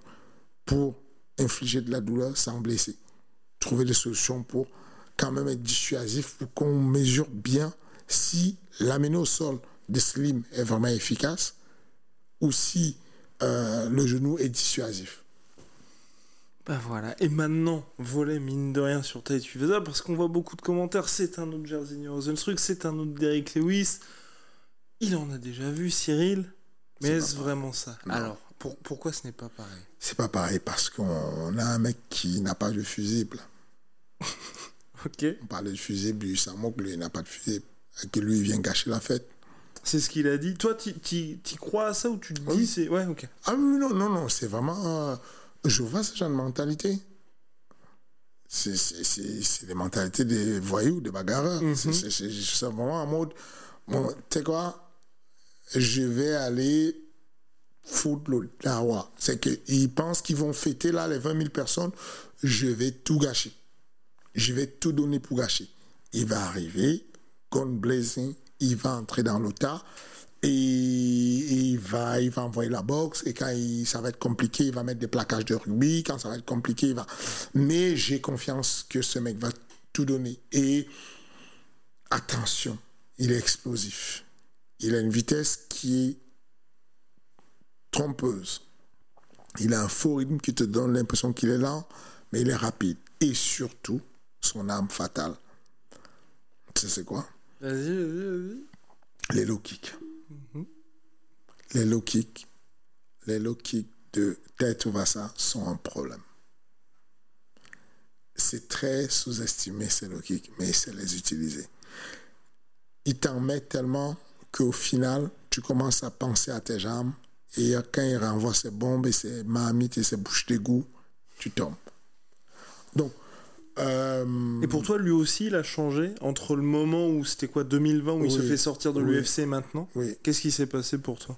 pour infliger de la douleur sans blesser. Trouver des solutions pour quand même être dissuasif, pour qu'on mesure bien si l'amener au sol de Slim est vraiment efficace ou si Euh, le genou est dissuasif. Bah voilà. Et maintenant, volet mine de rien sur Taï Tuivasa, parce qu'on voit beaucoup de commentaires. C'est un autre Jairzinho Rozenstruik, c'est un autre Derrick Lewis. Il en a déjà vu, Ciryl. Mais c'est est-ce vraiment ça ? Non. Alors, pour, pourquoi ce n'est pas pareil ? C'est pas pareil parce qu'on a un mec qui n'a pas de fusible. Ok. On parlait de fusible, lui, ça manque, lui, il n'a pas de fusible. Et que lui, il vient gâcher la fête. C'est ce qu'il a dit. Toi, tu y crois à ça ou tu te dis oui. C'est... Ouais, ok. Ah oui, non, non, non, c'est vraiment... Euh, je vois ce genre de mentalité. C'est, c'est, c'est, c'est les mentalités des voyous, des bagarreurs. Mm-hmm. C'est, c'est, c'est, c'est vraiment en mode... Bon, tu sais quoi ? Je vais aller foutre le dawa. C'est qu'ils pensent qu'ils vont fêter là les vingt mille personnes. Je vais tout gâcher. Je vais tout donner pour gâcher. Il va arriver, gone blazing, il va entrer dans le tas et il va, il va envoyer la boxe et quand il, ça va être compliqué, il va mettre des plaquages de rugby. Quand ça va être compliqué, il va... Mais j'ai confiance que ce mec va tout donner. Et attention, il est explosif. Il a une vitesse qui est trompeuse. Il a un faux rythme qui te donne l'impression qu'il est lent, mais il est rapide. Et surtout, son arme fatale. Tu sais quoi ? Vas-y, vas-y, vas-y. Les low kicks. Mm-hmm. Les low kicks. Les low kicks de Taï Tuivasa sont un problème. C'est très sous-estimé, ces low kicks, mais c'est les utiliser. Ils t'en mettent tellement qu'au final, tu commences à penser à tes jambes et quand ils renvoient ces bombes et ces marmites et ces bouches d'égout, tu tombes. Donc, Euh... et pour toi, lui aussi, il a changé entre le moment où c'était quoi, deux mille vingt, où oui, il se fait sortir de oui, l'U F C maintenant. Oui. Qu'est-ce qui s'est passé pour toi ?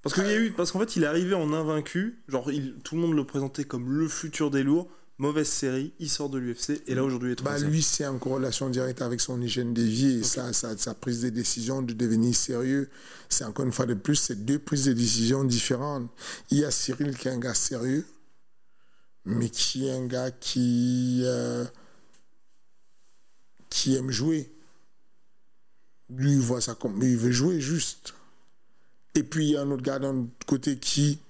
Parce qu'il y a eu, parce qu'en fait, il est arrivé en invaincu. Genre, il, tout le monde le présentait comme le futur des lourds. Mauvaise série, il sort de l'U F C et là aujourd'hui, il est troisième. Bah lui, c'est en corrélation directe avec son hygiène de vie et okay. sa, sa, sa prise de décision de devenir sérieux. C'est encore une fois de plus, c'est deux prises de décision différentes. Il y a Ciryl qui est un gars sérieux, mais qui est un gars qui euh, qui aime jouer. Lui, il voit ça comme... Il veut jouer, juste. Et puis, il y a un autre gars d'un côté qui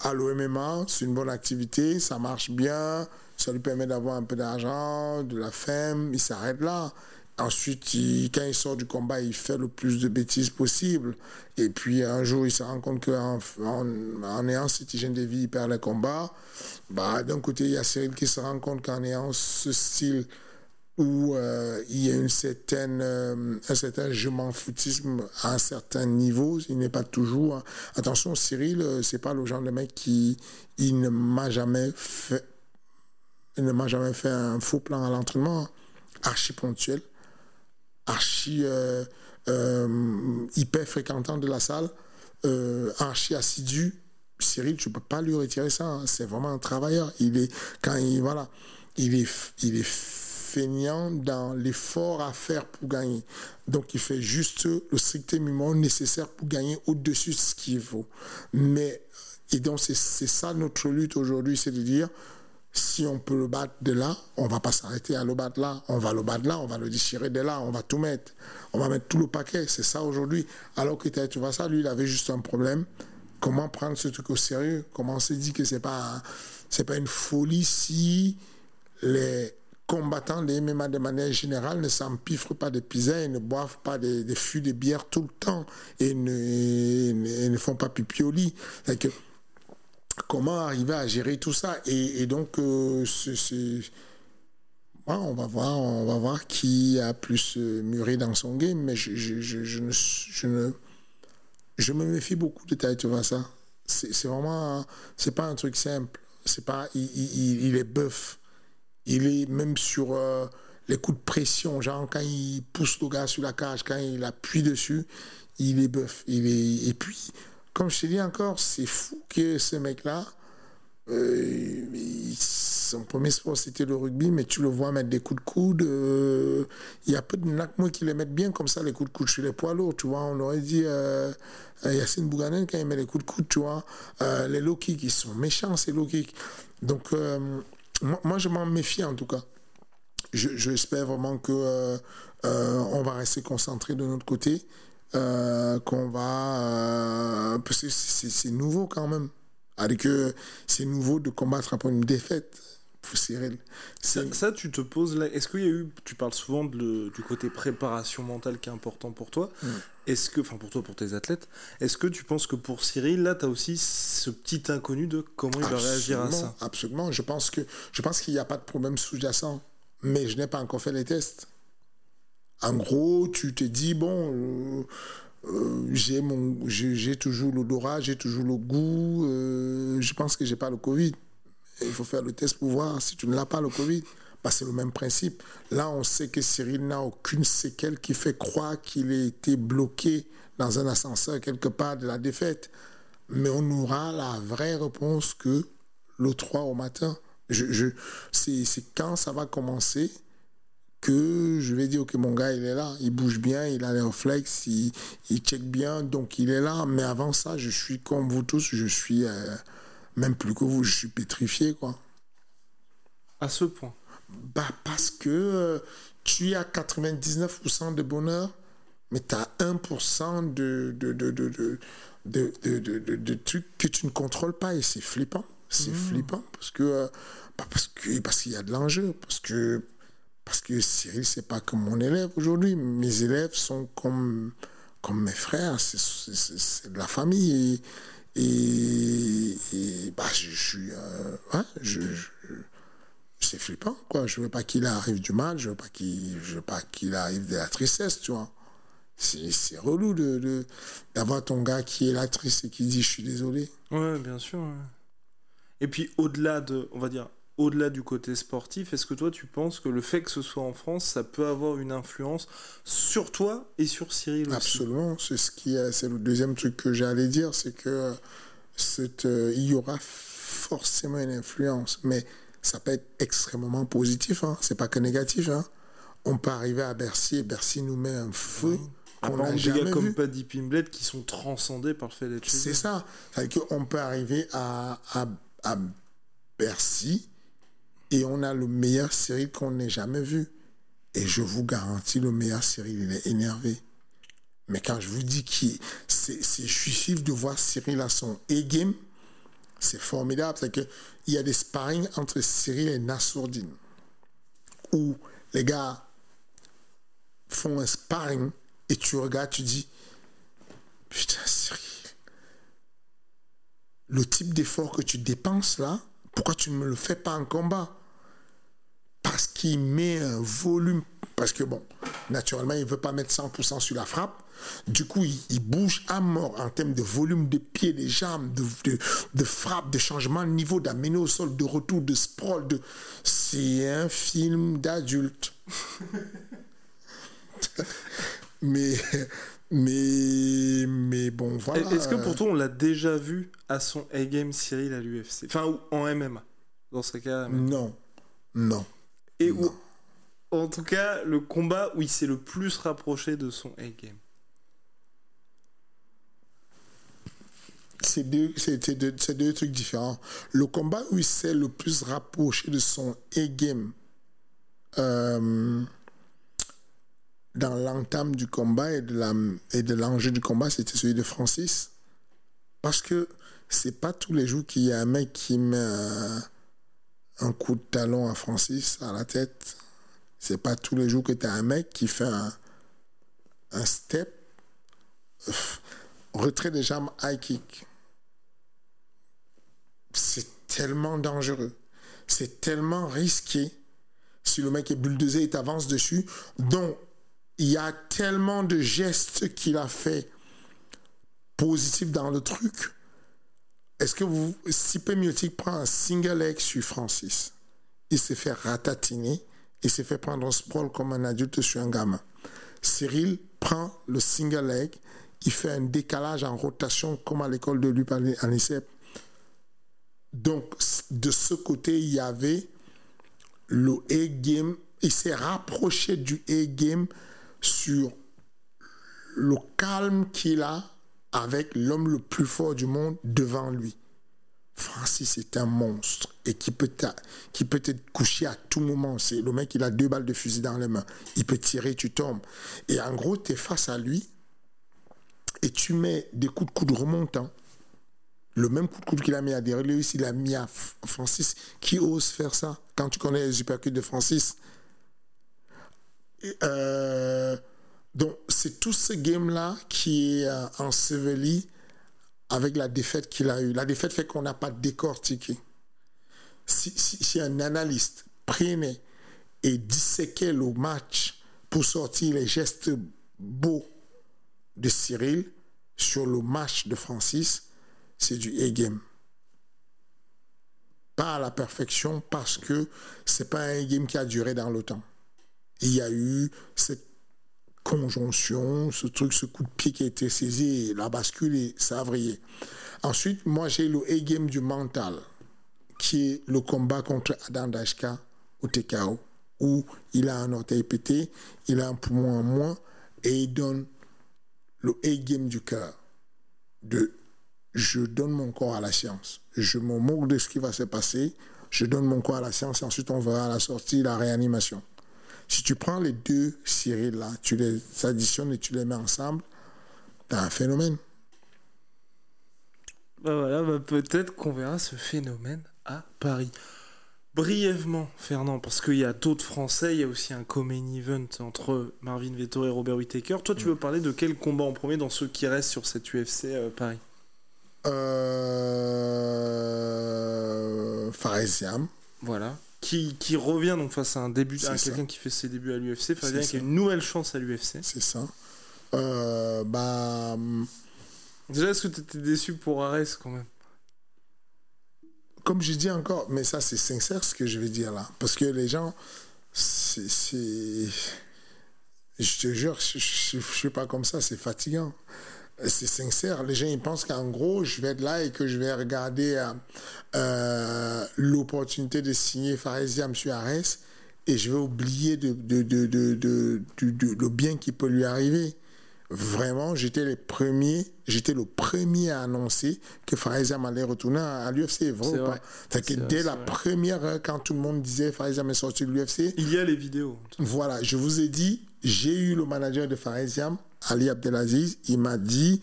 a le M M A, c'est une bonne activité, ça marche bien, ça lui permet d'avoir un peu d'argent, de la femme, il s'arrête là. Ensuite, il, quand il sort du combat, il fait le plus de bêtises possible. Et puis, un jour, il se rend compte qu'en en, en ayant cette hygiène de vie, il perd le combat. Bah, d'un côté, il y a Ciryl qui se rend compte qu'en ayant ce style où euh, il y a une certaine, euh, un certain je m'en foutisme à un certain niveau, il n'est pas toujours... Hein. Attention, Ciryl, c'est pas le genre de mec qui il ne m'a jamais fait... Il ne m'a jamais fait un faux plan à l'entraînement, archi ponctuel, archi euh, euh, hyper fréquentant de la salle, euh, archi assidu. Ciryl, tu ne peux pas lui retirer ça, hein. C'est vraiment un travailleur. Il est, quand il, voilà, il est, il est feignant dans l'effort à faire pour gagner. Donc, il fait juste le strict minimum nécessaire pour gagner au-dessus de ce qu'il vaut. Mais, et donc, c'est, c'est ça notre lutte aujourd'hui, c'est de dire, si on peut le battre de là, on ne va pas s'arrêter à le battre là. On va le battre là, on va le déchirer de là, on va tout mettre. On va mettre tout le paquet, c'est ça aujourd'hui. Alors que tu vois ça, lui, il avait juste un problème. Comment prendre ce truc au sérieux? Comment se dire que c'est pas c'est pas une folie si les combattants des M M A de manière générale ne s'empiffrent pas des pizzas et ne boivent pas des, des fûts de bière tout le temps et ne, et ne, et ne font pas pipi au lit. Que, comment arriver à gérer tout ça? Et, et donc euh, c'est, c'est... Ouais, on va voir on va voir qui a plus mûri dans son game, mais je, je, je, je ne, je ne Je me méfie beaucoup de Taï Tovassa. C'est, c'est vraiment... C'est pas un truc simple. C'est pas... Il, il, il est bœuf. Il est même sur euh, les coups de pression. Genre, quand il pousse le gars sur la cage, quand il appuie dessus, il est bœuf. Il est... Et puis, comme je te dis encore, c'est fou que ce mec-là... Euh, il, son premier sport, c'était le rugby, mais tu le vois mettre des coups de coude. Euh, il y a peu de Nakmou qui les mettent bien comme ça, les coups de coude chez les poids lourds. Tu vois, on aurait dit euh, Yacine Bouganen quand il met les coups de coude, tu vois. Euh, les low kicks, ils sont méchants, ces low kicks. Donc, euh, moi, moi, je m'en méfie en tout cas. Je, j'espère vraiment qu'on euh, euh, va rester concentré de notre côté, euh, qu'on va. Euh, parce que c'est, c'est nouveau quand même. Avec que c'est nouveau de combattre après une défaite, Ciryl. Ça, ça, tu te poses là. Est-ce qu'il y a eu, tu parles souvent de, du côté préparation mentale qui est important pour toi. Mmh. Est-ce que, enfin pour toi, pour tes athlètes, est-ce que tu penses que pour Ciryl, là, t'as aussi ce petit inconnu de comment il absolument, va réagir à ça? Absolument. Je pense que, je pense qu'il n'y a pas de problème sous-jacent, mais je n'ai pas encore fait les tests. En gros, tu te dis bon. Euh, Euh, j'ai, mon, j'ai, j'ai toujours l'odorat, j'ai toujours le goût, euh, je pense que je n'ai pas le Covid. Il faut faire le test pour voir si tu ne l'as pas, le Covid. Bah, c'est le même principe. Là, on sait que Ciryl n'a aucune séquelle qui fait croire qu'il a été bloqué dans un ascenseur quelque part de la défaite. Mais on aura la vraie réponse que le trois au matin. Je, je, c'est, c'est quand ça va commencer que je vais dire, ok, mon gars, il est là, il bouge bien, il a les réflexes, il, il check bien, donc il est là. Mais avant ça, je suis comme vous tous, je suis, euh, même plus que vous, je suis pétrifié, quoi. À ce point? Bah, parce que euh, tu as quatre-vingt-dix-neuf pour cent de bonheur, mais tu as un pour cent de, de, de, de, de, de, de, de, de, de trucs que tu ne contrôles pas, et c'est flippant. C'est mmh. flippant, parce que, euh, bah, parce que, parce qu'il y a de l'enjeu, parce que, Parce que Ciryl, c'est pas comme mon élève aujourd'hui. Mes élèves sont comme, comme mes frères. C'est, c'est, c'est de la famille. Et, et, et bah, je, je suis... Euh, ouais, je, je, c'est flippant, quoi. Je veux pas qu'il arrive du mal. Je veux pas qu'il, je veux pas qu'il arrive de la tristesse, tu vois. C'est, c'est relou de, de, d'avoir ton gars qui est là triste et qui dit « je suis désolé ». Ouais, bien sûr. Ouais. Et puis, au-delà de... On va dire... Au-delà du côté sportif, est-ce que toi, tu penses que le fait que ce soit en France, ça peut avoir une influence sur toi et sur Ciryl aussi? Absolument. C'est, ce qui est, c'est le deuxième truc que j'allais dire, c'est que c'est, euh, il y aura forcément une influence, mais ça peut être extrêmement positif, hein. C'est pas que négatif, hein. On peut arriver à Bercy et Bercy nous met un feu. Ouais. On a des gars comme Paddy Pimblett qui sont transcendés par le fait d'être chez eux. C'est ça. C'est-à-dire qu'on peut arriver à, à, à Bercy et on a le meilleur Ciryl qu'on n'ait jamais vu. Et je vous garantis, le meilleur Ciryl, il est énervé. Mais quand je vous dis que c'est, c'est, je suis fier de voir Ciryl à son A-game, c'est formidable. C'est que il y a des sparring entre Ciryl et Nassourdine, où les gars font un sparring et tu regardes, tu dis putain, Ciryl, le type d'effort que tu dépenses là, pourquoi tu ne me le fais pas en combat? Parce qu'il met un volume. Parce que bon, naturellement, il ne veut pas mettre cent pour cent sur la frappe. Du coup, il, il bouge à mort en termes de volume de pieds, des jambes, de, de, de frappe, de changement de niveau, d'amener au sol, de retour, de sprawl. De... C'est un film d'adulte. mais, mais, mais bon, voilà. Est-ce que pour toi, on l'a déjà vu à son A-game, Ciryl, à l'U F C? Enfin, en M M A, dans ce cas. M M A. Non, non. Et non. Où, en tout cas, le combat où il s'est le plus rapproché de son A-game. C'est deux, c'est, deux, c'est deux trucs différents. Le combat où il s'est le plus rapproché de son A-game, euh, dans l'entame du combat et de, la, et de l'enjeu du combat, c'était celui de Francis. Parce que c'est pas tous les jours qu'il y a un mec qui met un, un coup de talon à Francis à la tête. C'est pas tous les jours que tu as un mec qui fait un, un step, retrait des jambes, high kick. C'est tellement dangereux. C'est tellement risqué. Si le mec est bulldozé et t'avance dessus, donc il y a tellement de gestes qu'il a fait positifs dans le truc. Est-ce que vous, Stipe Miocic prend un single leg sur Francis, il s'est fait ratatiner, il s'est fait prendre un sprawl comme un adulte sur un gamin. Ciryl prend le single leg, il fait un décalage en rotation comme à l'école de Lup à l'I C E P. Donc, de ce côté, il y avait le A-game. Il s'est rapproché du A-game sur le calme qu'il a avec l'homme le plus fort du monde devant lui. Francis est un monstre et qui peut, qui peut te coucher à tout moment. C'est le mec, il a deux balles de fusil dans les mains. Il peut tirer, tu tombes. Et en gros, tu es face à lui et tu mets des coups de coude remontant. Le même coup de coude qu'il a mis à Derelius, il a mis à Francis. Qui ose faire ça quand tu connais les uppercuts de Francis? Euh, donc, c'est tout ce game-là qui est euh, enseveli avec la défaite qu'il a eue. La défaite fait qu'on n'a pas décortiqué. Si, si, si un analyste prenait et disséquait le match pour sortir les gestes beaux de Ciryl sur le match de Francis, c'est du A-game. Pas à la perfection, parce que c'est pas un A-game qui a duré dans le temps. Il y a eu cette conjonction, ce truc, ce coup de pied qui a été saisi, et la bascule, et ça a vrillé. Ensuite, moi, j'ai le A-game du mental, qui est le combat contre Adam Dashka au T K O, où il a un orteil pété, il a un poumon en moins, et il donne le A-game du cœur, de je donne mon corps à la science, je me moque de ce qui va se passer, je donne mon corps à la science, et ensuite on verra à la sortie la réanimation. Si tu prends les deux séries là, tu les additionnes et tu les mets ensemble, t'as un phénomène. Bah voilà, bah peut-être qu'on verra ce phénomène à Paris. Brièvement, Fernand, parce qu'il y a d'autres Français, il y a aussi un co-main event entre Marvin Vettori et Robert Whittaker. Toi, tu veux parler de quel combat en premier dans ceux qui restent sur cette U F C euh, Paris? Euh... Farès Ziam. Voilà. Qui, qui revient donc face à un début, à quelqu'un qui fait ses débuts à l'U F C, Fabien qui a une nouvelle chance à l'U F C. C'est ça. Euh, bah... Déjà, est-ce que tu étais déçu pour Ares quand même? Comme je dis encore, mais ça c'est sincère ce que je vais dire là. Parce que les gens, c'est... c'est... Je te jure, je ne suis pas comme ça, c'est fatigant. C'est sincère. Les gens, ils pensent qu'en gros, je vais être là et que je vais regarder euh, euh, l'opportunité de signer Farès Ziam sur Ares et je vais oublier de, de, de, de, de, de, de, le bien qui peut lui arriver. Vraiment, j'étais, les premiers, j'étais le premier à annoncer que Farès Ziam allait retourner à l'U F C. Vrai c'est ou vrai. Pas c'est que vrai, dès c'est la vrai. Première heure, quand tout le monde disait Farès Ziam est sorti de l'U F C... Il y a les vidéos. Voilà, je vous ai dit, j'ai eu le manager de Farès Ziam, Ali Abdelaziz, il m'a dit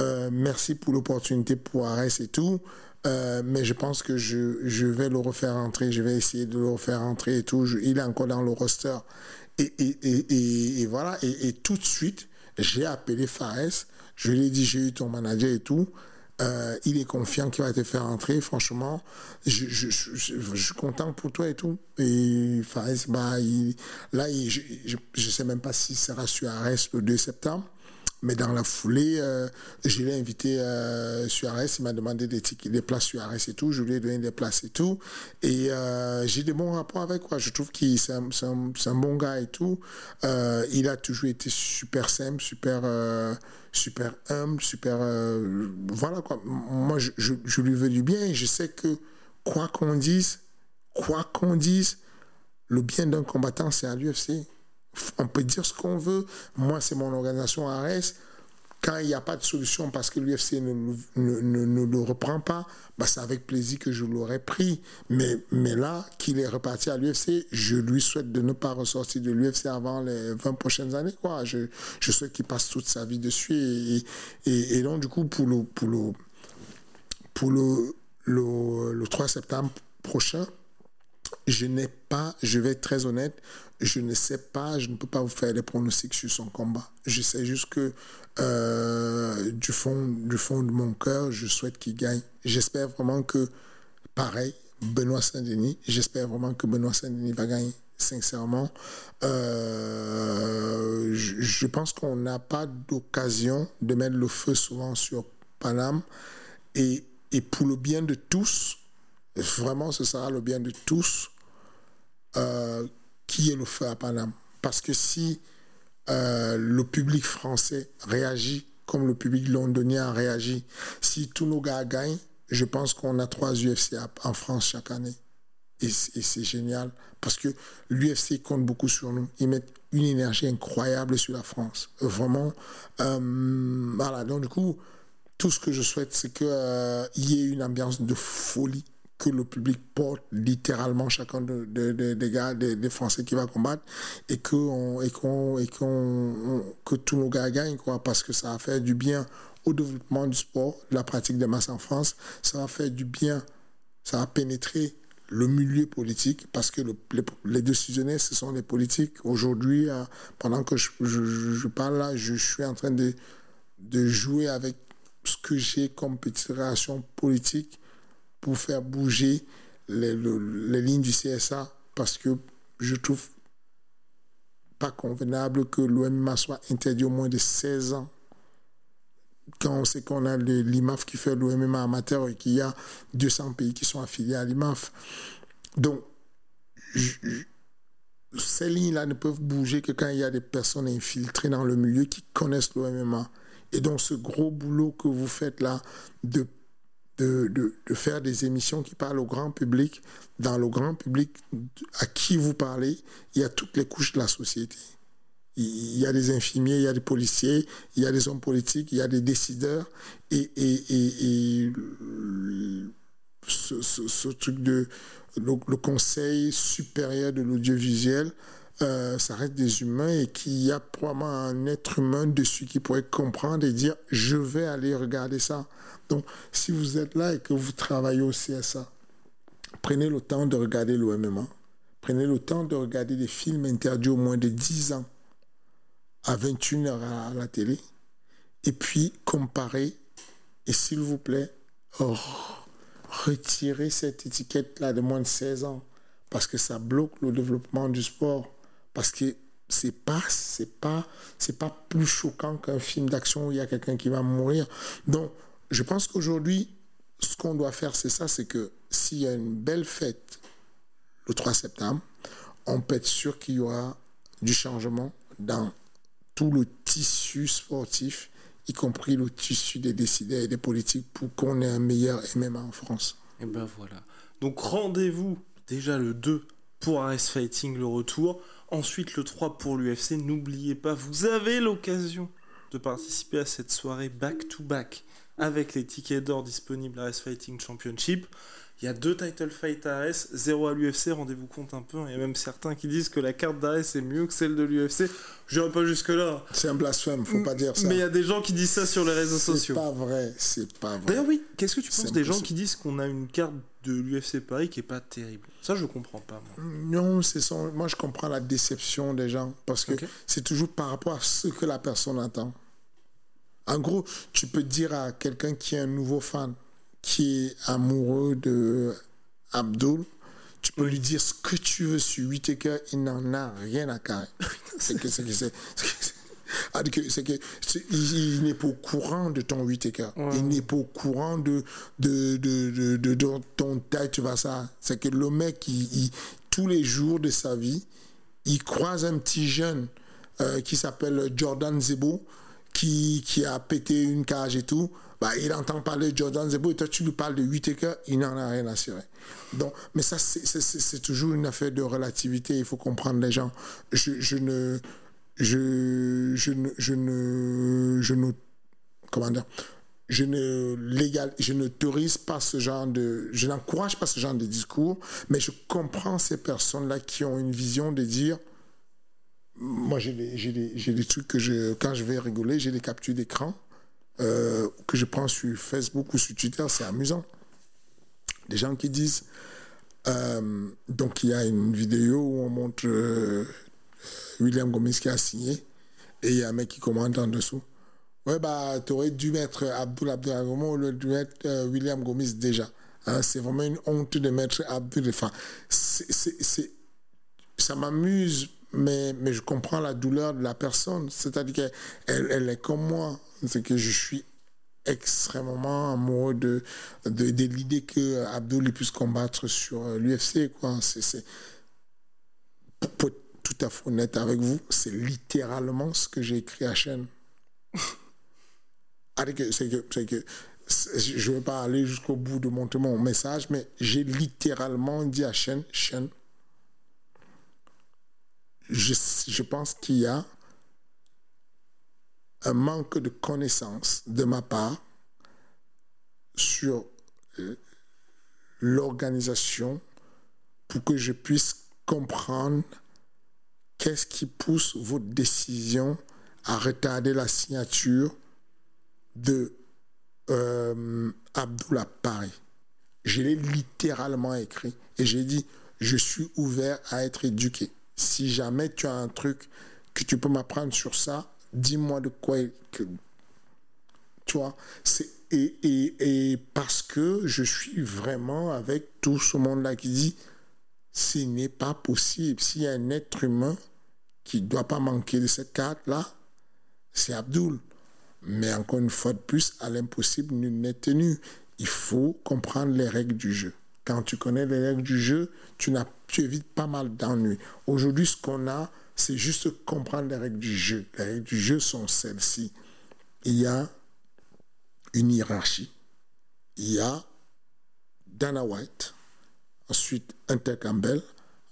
euh, merci pour l'opportunité pour Ares et tout, euh, mais je pense que je, je vais le refaire entrer, je vais essayer de le refaire entrer et tout, je, il est encore dans le roster et, et, et, et, et voilà et, et tout de suite j'ai appelé Farès, je lui ai dit j'ai eu ton manager et tout, Euh, il est confiant qu'il va te faire entrer. Franchement, je, je, je, je, je suis content pour toi et tout. Et Farès, bah, il, là, il, je ne sais même pas s'il sera sur Ares le deux septembre. Mais dans la foulée, euh, je l'ai invité euh, sur Ares. Il m'a demandé des, tickets, des places sur Ares et tout. Je lui ai donné des places et tout. Et euh, j'ai des bons rapports avec quoi. Je trouve qu'il c'est un, c'est un, c'est un bon gars et tout. Euh, il a toujours été super simple, super, euh, super humble, super. Euh, voilà quoi. Moi, je, je, je lui veux du bien. Et je sais que quoi qu'on dise, quoi qu'on dise, le bien d'un combattant, c'est à l'U F C. On peut dire ce qu'on veut. Moi, c'est mon organisation Ares. Quand il n'y a pas de solution parce que l'U F C ne, ne, ne, ne le reprend pas, bah, c'est avec plaisir que je l'aurais pris. Mais, mais là, qu'il est reparti à l'U F C, je lui souhaite de ne pas ressortir de l'U F C avant les vingt prochaines années. Quoi. Je, je souhaite qu'il passe toute sa vie dessus. Et, et, et donc, du coup, pour le, pour le, pour le, le, le trois septembre prochain, je n'ai pas, je vais être très honnête, je ne sais pas, je ne peux pas vous faire des pronostics sur son combat. Je sais juste que euh, du fond, du fond de mon cœur, je souhaite qu'il gagne. J'espère vraiment que, pareil, Benoît Saint-Denis, j'espère vraiment que Benoît Saint-Denis va gagner, sincèrement. Euh, je, je pense qu'on n'a pas d'occasion de mettre le feu souvent sur Paname. Et, et pour le bien de tous, vraiment, ce sera le bien de tous euh, qui est le feu à Paname. Parce que si euh, le public français réagit comme le public londonien réagit, si tous nos gars gagnent, je pense qu'on a trois U F C en France chaque année. Et, et c'est génial. Parce que l'U F C compte beaucoup sur nous. Ils mettent une énergie incroyable sur la France. Vraiment. Euh, voilà. Donc, du coup, tout ce que je souhaite, c'est qu'il euh, y ait une ambiance de folie, que le public porte littéralement chacun de, de, de, des gars, des, des Français qui va combattre, et que on, et qu'on, et qu'on, on, que tous nos gars gagnent quoi, parce que ça va faire du bien au développement du sport, de la pratique des masses en France, ça va faire du bien, ça va pénétrer le milieu politique, parce que le, les, les décisionnaires, ce sont les politiques. Aujourd'hui, euh, pendant que je, je, je parle là, je, je suis en train de, de jouer avec ce que j'ai comme petite réaction politique pour faire bouger les, les lignes du C S A, parce que je trouve pas convenable que l'O M M A soit interdit au moins de seize ans. Quand on sait qu'on a le, l'I M A F qui fait l'O M M A amateur et qu'il y a deux cents pays qui sont affiliés à l'I M A F. Donc, je, je, ces lignes-là ne peuvent bouger que quand il y a des personnes infiltrées dans le milieu qui connaissent l'O M M A. Et donc, ce gros boulot que vous faites là de De, de, de faire des émissions qui parlent au grand public. Dans le grand public à qui vous parlez, il y a toutes les couches de la société. Il y a des infirmiers, il y a des policiers, il y a des hommes politiques, il y a des décideurs. Et, et, et, et ce, ce, ce truc de... Le, le conseil supérieur de l'audiovisuel, euh, ça reste des humains, et qu'il y a probablement un être humain dessus qui pourrait comprendre et dire « je vais aller regarder ça ». Donc, si vous êtes là et que vous travaillez au C S A, prenez le temps de regarder l'O M M A. Prenez le temps de regarder des films interdits au moins de dix ans à vingt et une heures à la télé. Et puis, comparez. Et s'il vous plaît, oh, retirez cette étiquette-là de moins de seize ans, parce que ça bloque le développement du sport. Parce que c'est pas, c'est pas, c'est pas plus choquant qu'un film d'action où il y a quelqu'un qui va mourir. Donc, je pense qu'aujourd'hui, ce qu'on doit faire, c'est ça, c'est que s'il y a une belle fête le trois septembre, on peut être sûr qu'il y aura du changement dans tout le tissu sportif, y compris le tissu des décideurs et des politiques, pour qu'on ait un meilleur M M A en France. Et ben voilà. Donc rendez-vous déjà le deux pour Ares Fighting, le retour. Ensuite le trois pour l'U F C. N'oubliez pas, vous avez l'occasion de participer à cette soirée back-to-back, avec les tickets d'or disponibles à Ares Fighting Championship. Il y a deux title fights à Ares, zéro à l'U F C, rendez-vous compte un peu. Il y a même certains qui disent que la carte d'Ares est mieux que celle de l'U F C. Je n'irai pas jusque-là. C'est un blasphème, faut pas dire ça. Mais il y a des gens qui disent ça sur les réseaux c'est sociaux. C'est pas vrai, c'est pas vrai. D'ailleurs, oui, qu'est-ce que tu penses c'est des impossible. gens qui disent qu'on a une carte de l'U F C Paris qui est pas terrible? Ça, je comprends pas, moi. Non, c'est son... moi, je comprends la déception des gens, parce que okay. c'est toujours par rapport à ce que la personne attend. En gros, tu peux dire à quelqu'un qui est un nouveau fan, qui est amoureux de Abdoul, tu peux oui. lui dire ce que tu veux sur Whittaker, il n'en a rien à carrer. C'est que c'est que c'est, c'est, que c'est... Ah, que, c'est que c'est, il, il n'est pas au courant de ton Whittaker, ouais. il n'est pas au courant de de de de, de, de ton taille, tu vois ça. C'est que le mec, il, il, tous les jours de sa vie, il croise un petit jeune euh, qui s'appelle Jordan Zebo, qui qui a pété une cage et tout. Bah, il entend parler de Jordan Zebo et toi tu lui parles de Whittaker, il n'en a rien à cirer. Donc, mais ça c'est, c'est, c'est toujours une affaire de relativité. Il faut comprendre les gens. Je je ne Je, je ne, je ne, je ne, comment dire, je ne légal, je n'autorise pas ce genre de, je n'encourage pas ce genre de discours, mais je comprends ces personnes-là qui ont une vision de dire, moi j'ai des, j'ai des, j'ai des trucs que je, quand je vais rigoler, j'ai des captures d'écran euh, que je prends sur Facebook ou sur Twitter, c'est amusant. Des gens qui disent, euh, donc il y a une vidéo où on montre euh, William Gomis qui a signé et il y a un mec qui commente en dessous. Ouais, bah, t'aurais dû mettre Abdoul Abdouraguimov au lieu de mettre euh, William Gomis déjà. Hein, c'est vraiment une honte de mettre Abdoul. Enfin, c'est, c'est, c'est, ça m'amuse, mais, mais je comprends la douleur de la personne. C'est-à-dire qu'elle elle est comme moi. C'est que je suis extrêmement amoureux de, de, de l'idée que Abdoul puisse combattre sur l'U F C, quoi. C'est. c'est... Pour, tout à fait honnête avec vous, c'est littéralement ce que j'ai écrit à Shane. c'est que, c'est que, c'est que c'est, je ne vais pas aller jusqu'au bout de monter mon message, mais j'ai littéralement dit à Shane, Shane, je, je pense qu'il y a un manque de connaissance de ma part sur l'organisation pour que je puisse comprendre qu'est-ce qui pousse votre décision à retarder la signature de euh, Abdoul à Paris. Je l'ai littéralement écrit et j'ai dit « Je suis ouvert à être éduqué. Si jamais tu as un truc que tu peux m'apprendre sur ça, dis-moi de quoi... Que... » Tu vois, c'est... Et, et, et parce que je suis vraiment avec tout ce monde-là qui dit « Ce n'est pas possible. S'il y a un être humain... » qui ne doit pas manquer de cette carte-là, c'est Abdoul. Mais encore une fois de plus, à l'impossible, nul n'est tenu. Il faut comprendre les règles du jeu. Quand tu connais les règles du jeu, tu, n'as, tu évites pas mal d'ennuis. Aujourd'hui, ce qu'on a, c'est juste comprendre les règles du jeu. Les règles du jeu sont celles-ci. Il y a une hiérarchie. Il y a Dana White, ensuite Hunter Campbell,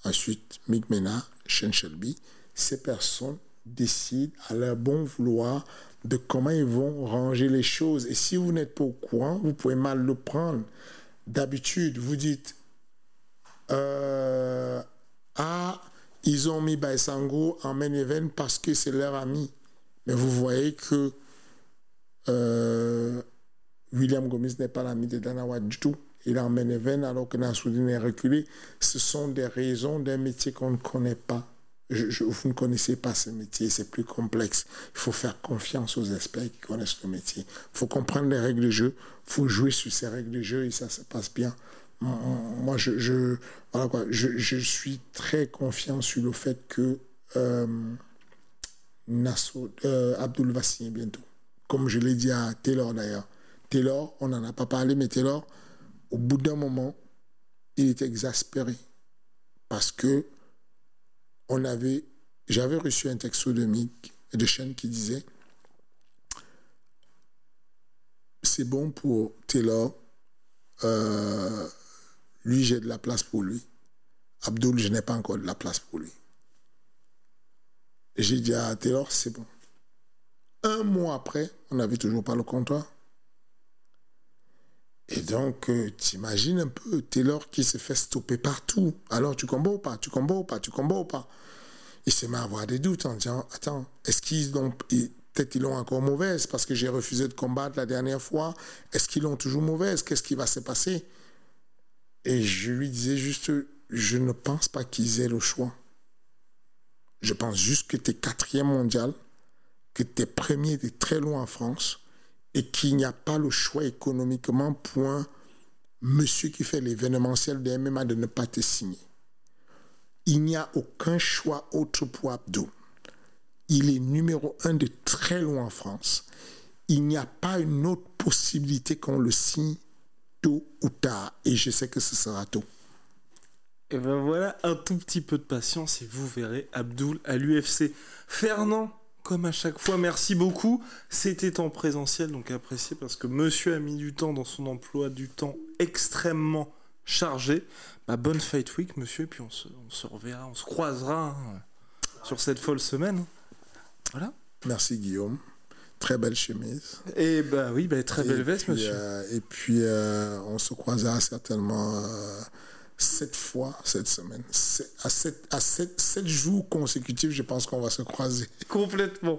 ensuite Mick Menard, Sean Shelby. Ces personnes décident à leur bon vouloir de comment ils vont ranger les choses. Et si vous n'êtes pas au courant, vous pouvez mal le prendre. D'habitude, vous dites euh, ah, ils ont mis Baïsango en main event parce que c'est leur ami. Mais vous voyez que euh, William Gomis n'est pas l'ami de Dana White du tout. Il est en main event alors que Nassourdine est reculé. Ce sont des raisons d'un métier qu'on ne connaît pas. Je, je, vous ne connaissez pas ce métier, c'est plus complexe. Il faut faire confiance aux experts qui connaissent le métier. Il faut comprendre les règles de jeu, il faut jouer sur ces règles de jeu et ça se passe bien. Moi, je, je, voilà quoi, je, je suis très confiant sur le fait que euh, Nassau, euh, Abdoul va signer bientôt. Comme je l'ai dit à Taylor d'ailleurs. Taylor, on n'en a pas parlé, mais Taylor, au bout d'un moment, il est exaspéré parce que On avait, j'avais reçu un texto de Mick et de Shane qui disait c'est bon pour Taylor, euh, lui j'ai de la place pour lui. Abdoul, je n'ai pas encore de la place pour lui. Et j'ai dit à Taylor, c'est bon. Un mois après, on n'avait toujours pas le contrat. Et donc, euh, t'imagines un peu Taylor qui se fait stopper partout. Alors, tu combats ou pas, tu combats ou pas, tu combats ou pas. Il s'est mis à avoir des doutes en disant, attends, est-ce qu'ils ont, peut-être ils l'ont encore mauvaise parce que j'ai refusé de combattre la dernière fois. Est-ce qu'ils l'ont toujours mauvaise? Qu'est-ce qui va se passer? Et je lui disais juste, je ne pense pas qu'ils aient le choix. Je pense juste que t'es quatrième mondial, que tu es premier, tu es très loin en France et qu'il n'y a pas le choix économiquement pour un monsieur qui fait l'événementiel de M M A de ne pas te signer. Il n'y a aucun choix autre pour Abdou. Il est numéro un de très loin en France. Il n'y a pas une autre possibilité qu'on le signe tôt ou tard. Et je sais que ce sera tôt. Et ben voilà, un tout petit peu de patience et vous verrez Abdoul à l'U F C. Fernand, comme à chaque fois, merci beaucoup. C'était en présentiel, donc apprécié parce que monsieur a mis du temps dans son emploi, du temps extrêmement chargé. Bah, bonne Fight Week, monsieur, et puis on se, on se reverra, on se croisera hein, sur cette folle semaine. Voilà. Merci Guillaume. Très belle chemise. Et bah oui, bah, très belle et veste, puis, monsieur. Euh, et puis, euh, on se croisera certainement euh, sept fois cette semaine. C'est, à sept, à sept, sept jours consécutifs, je pense qu'on va se croiser. Complètement.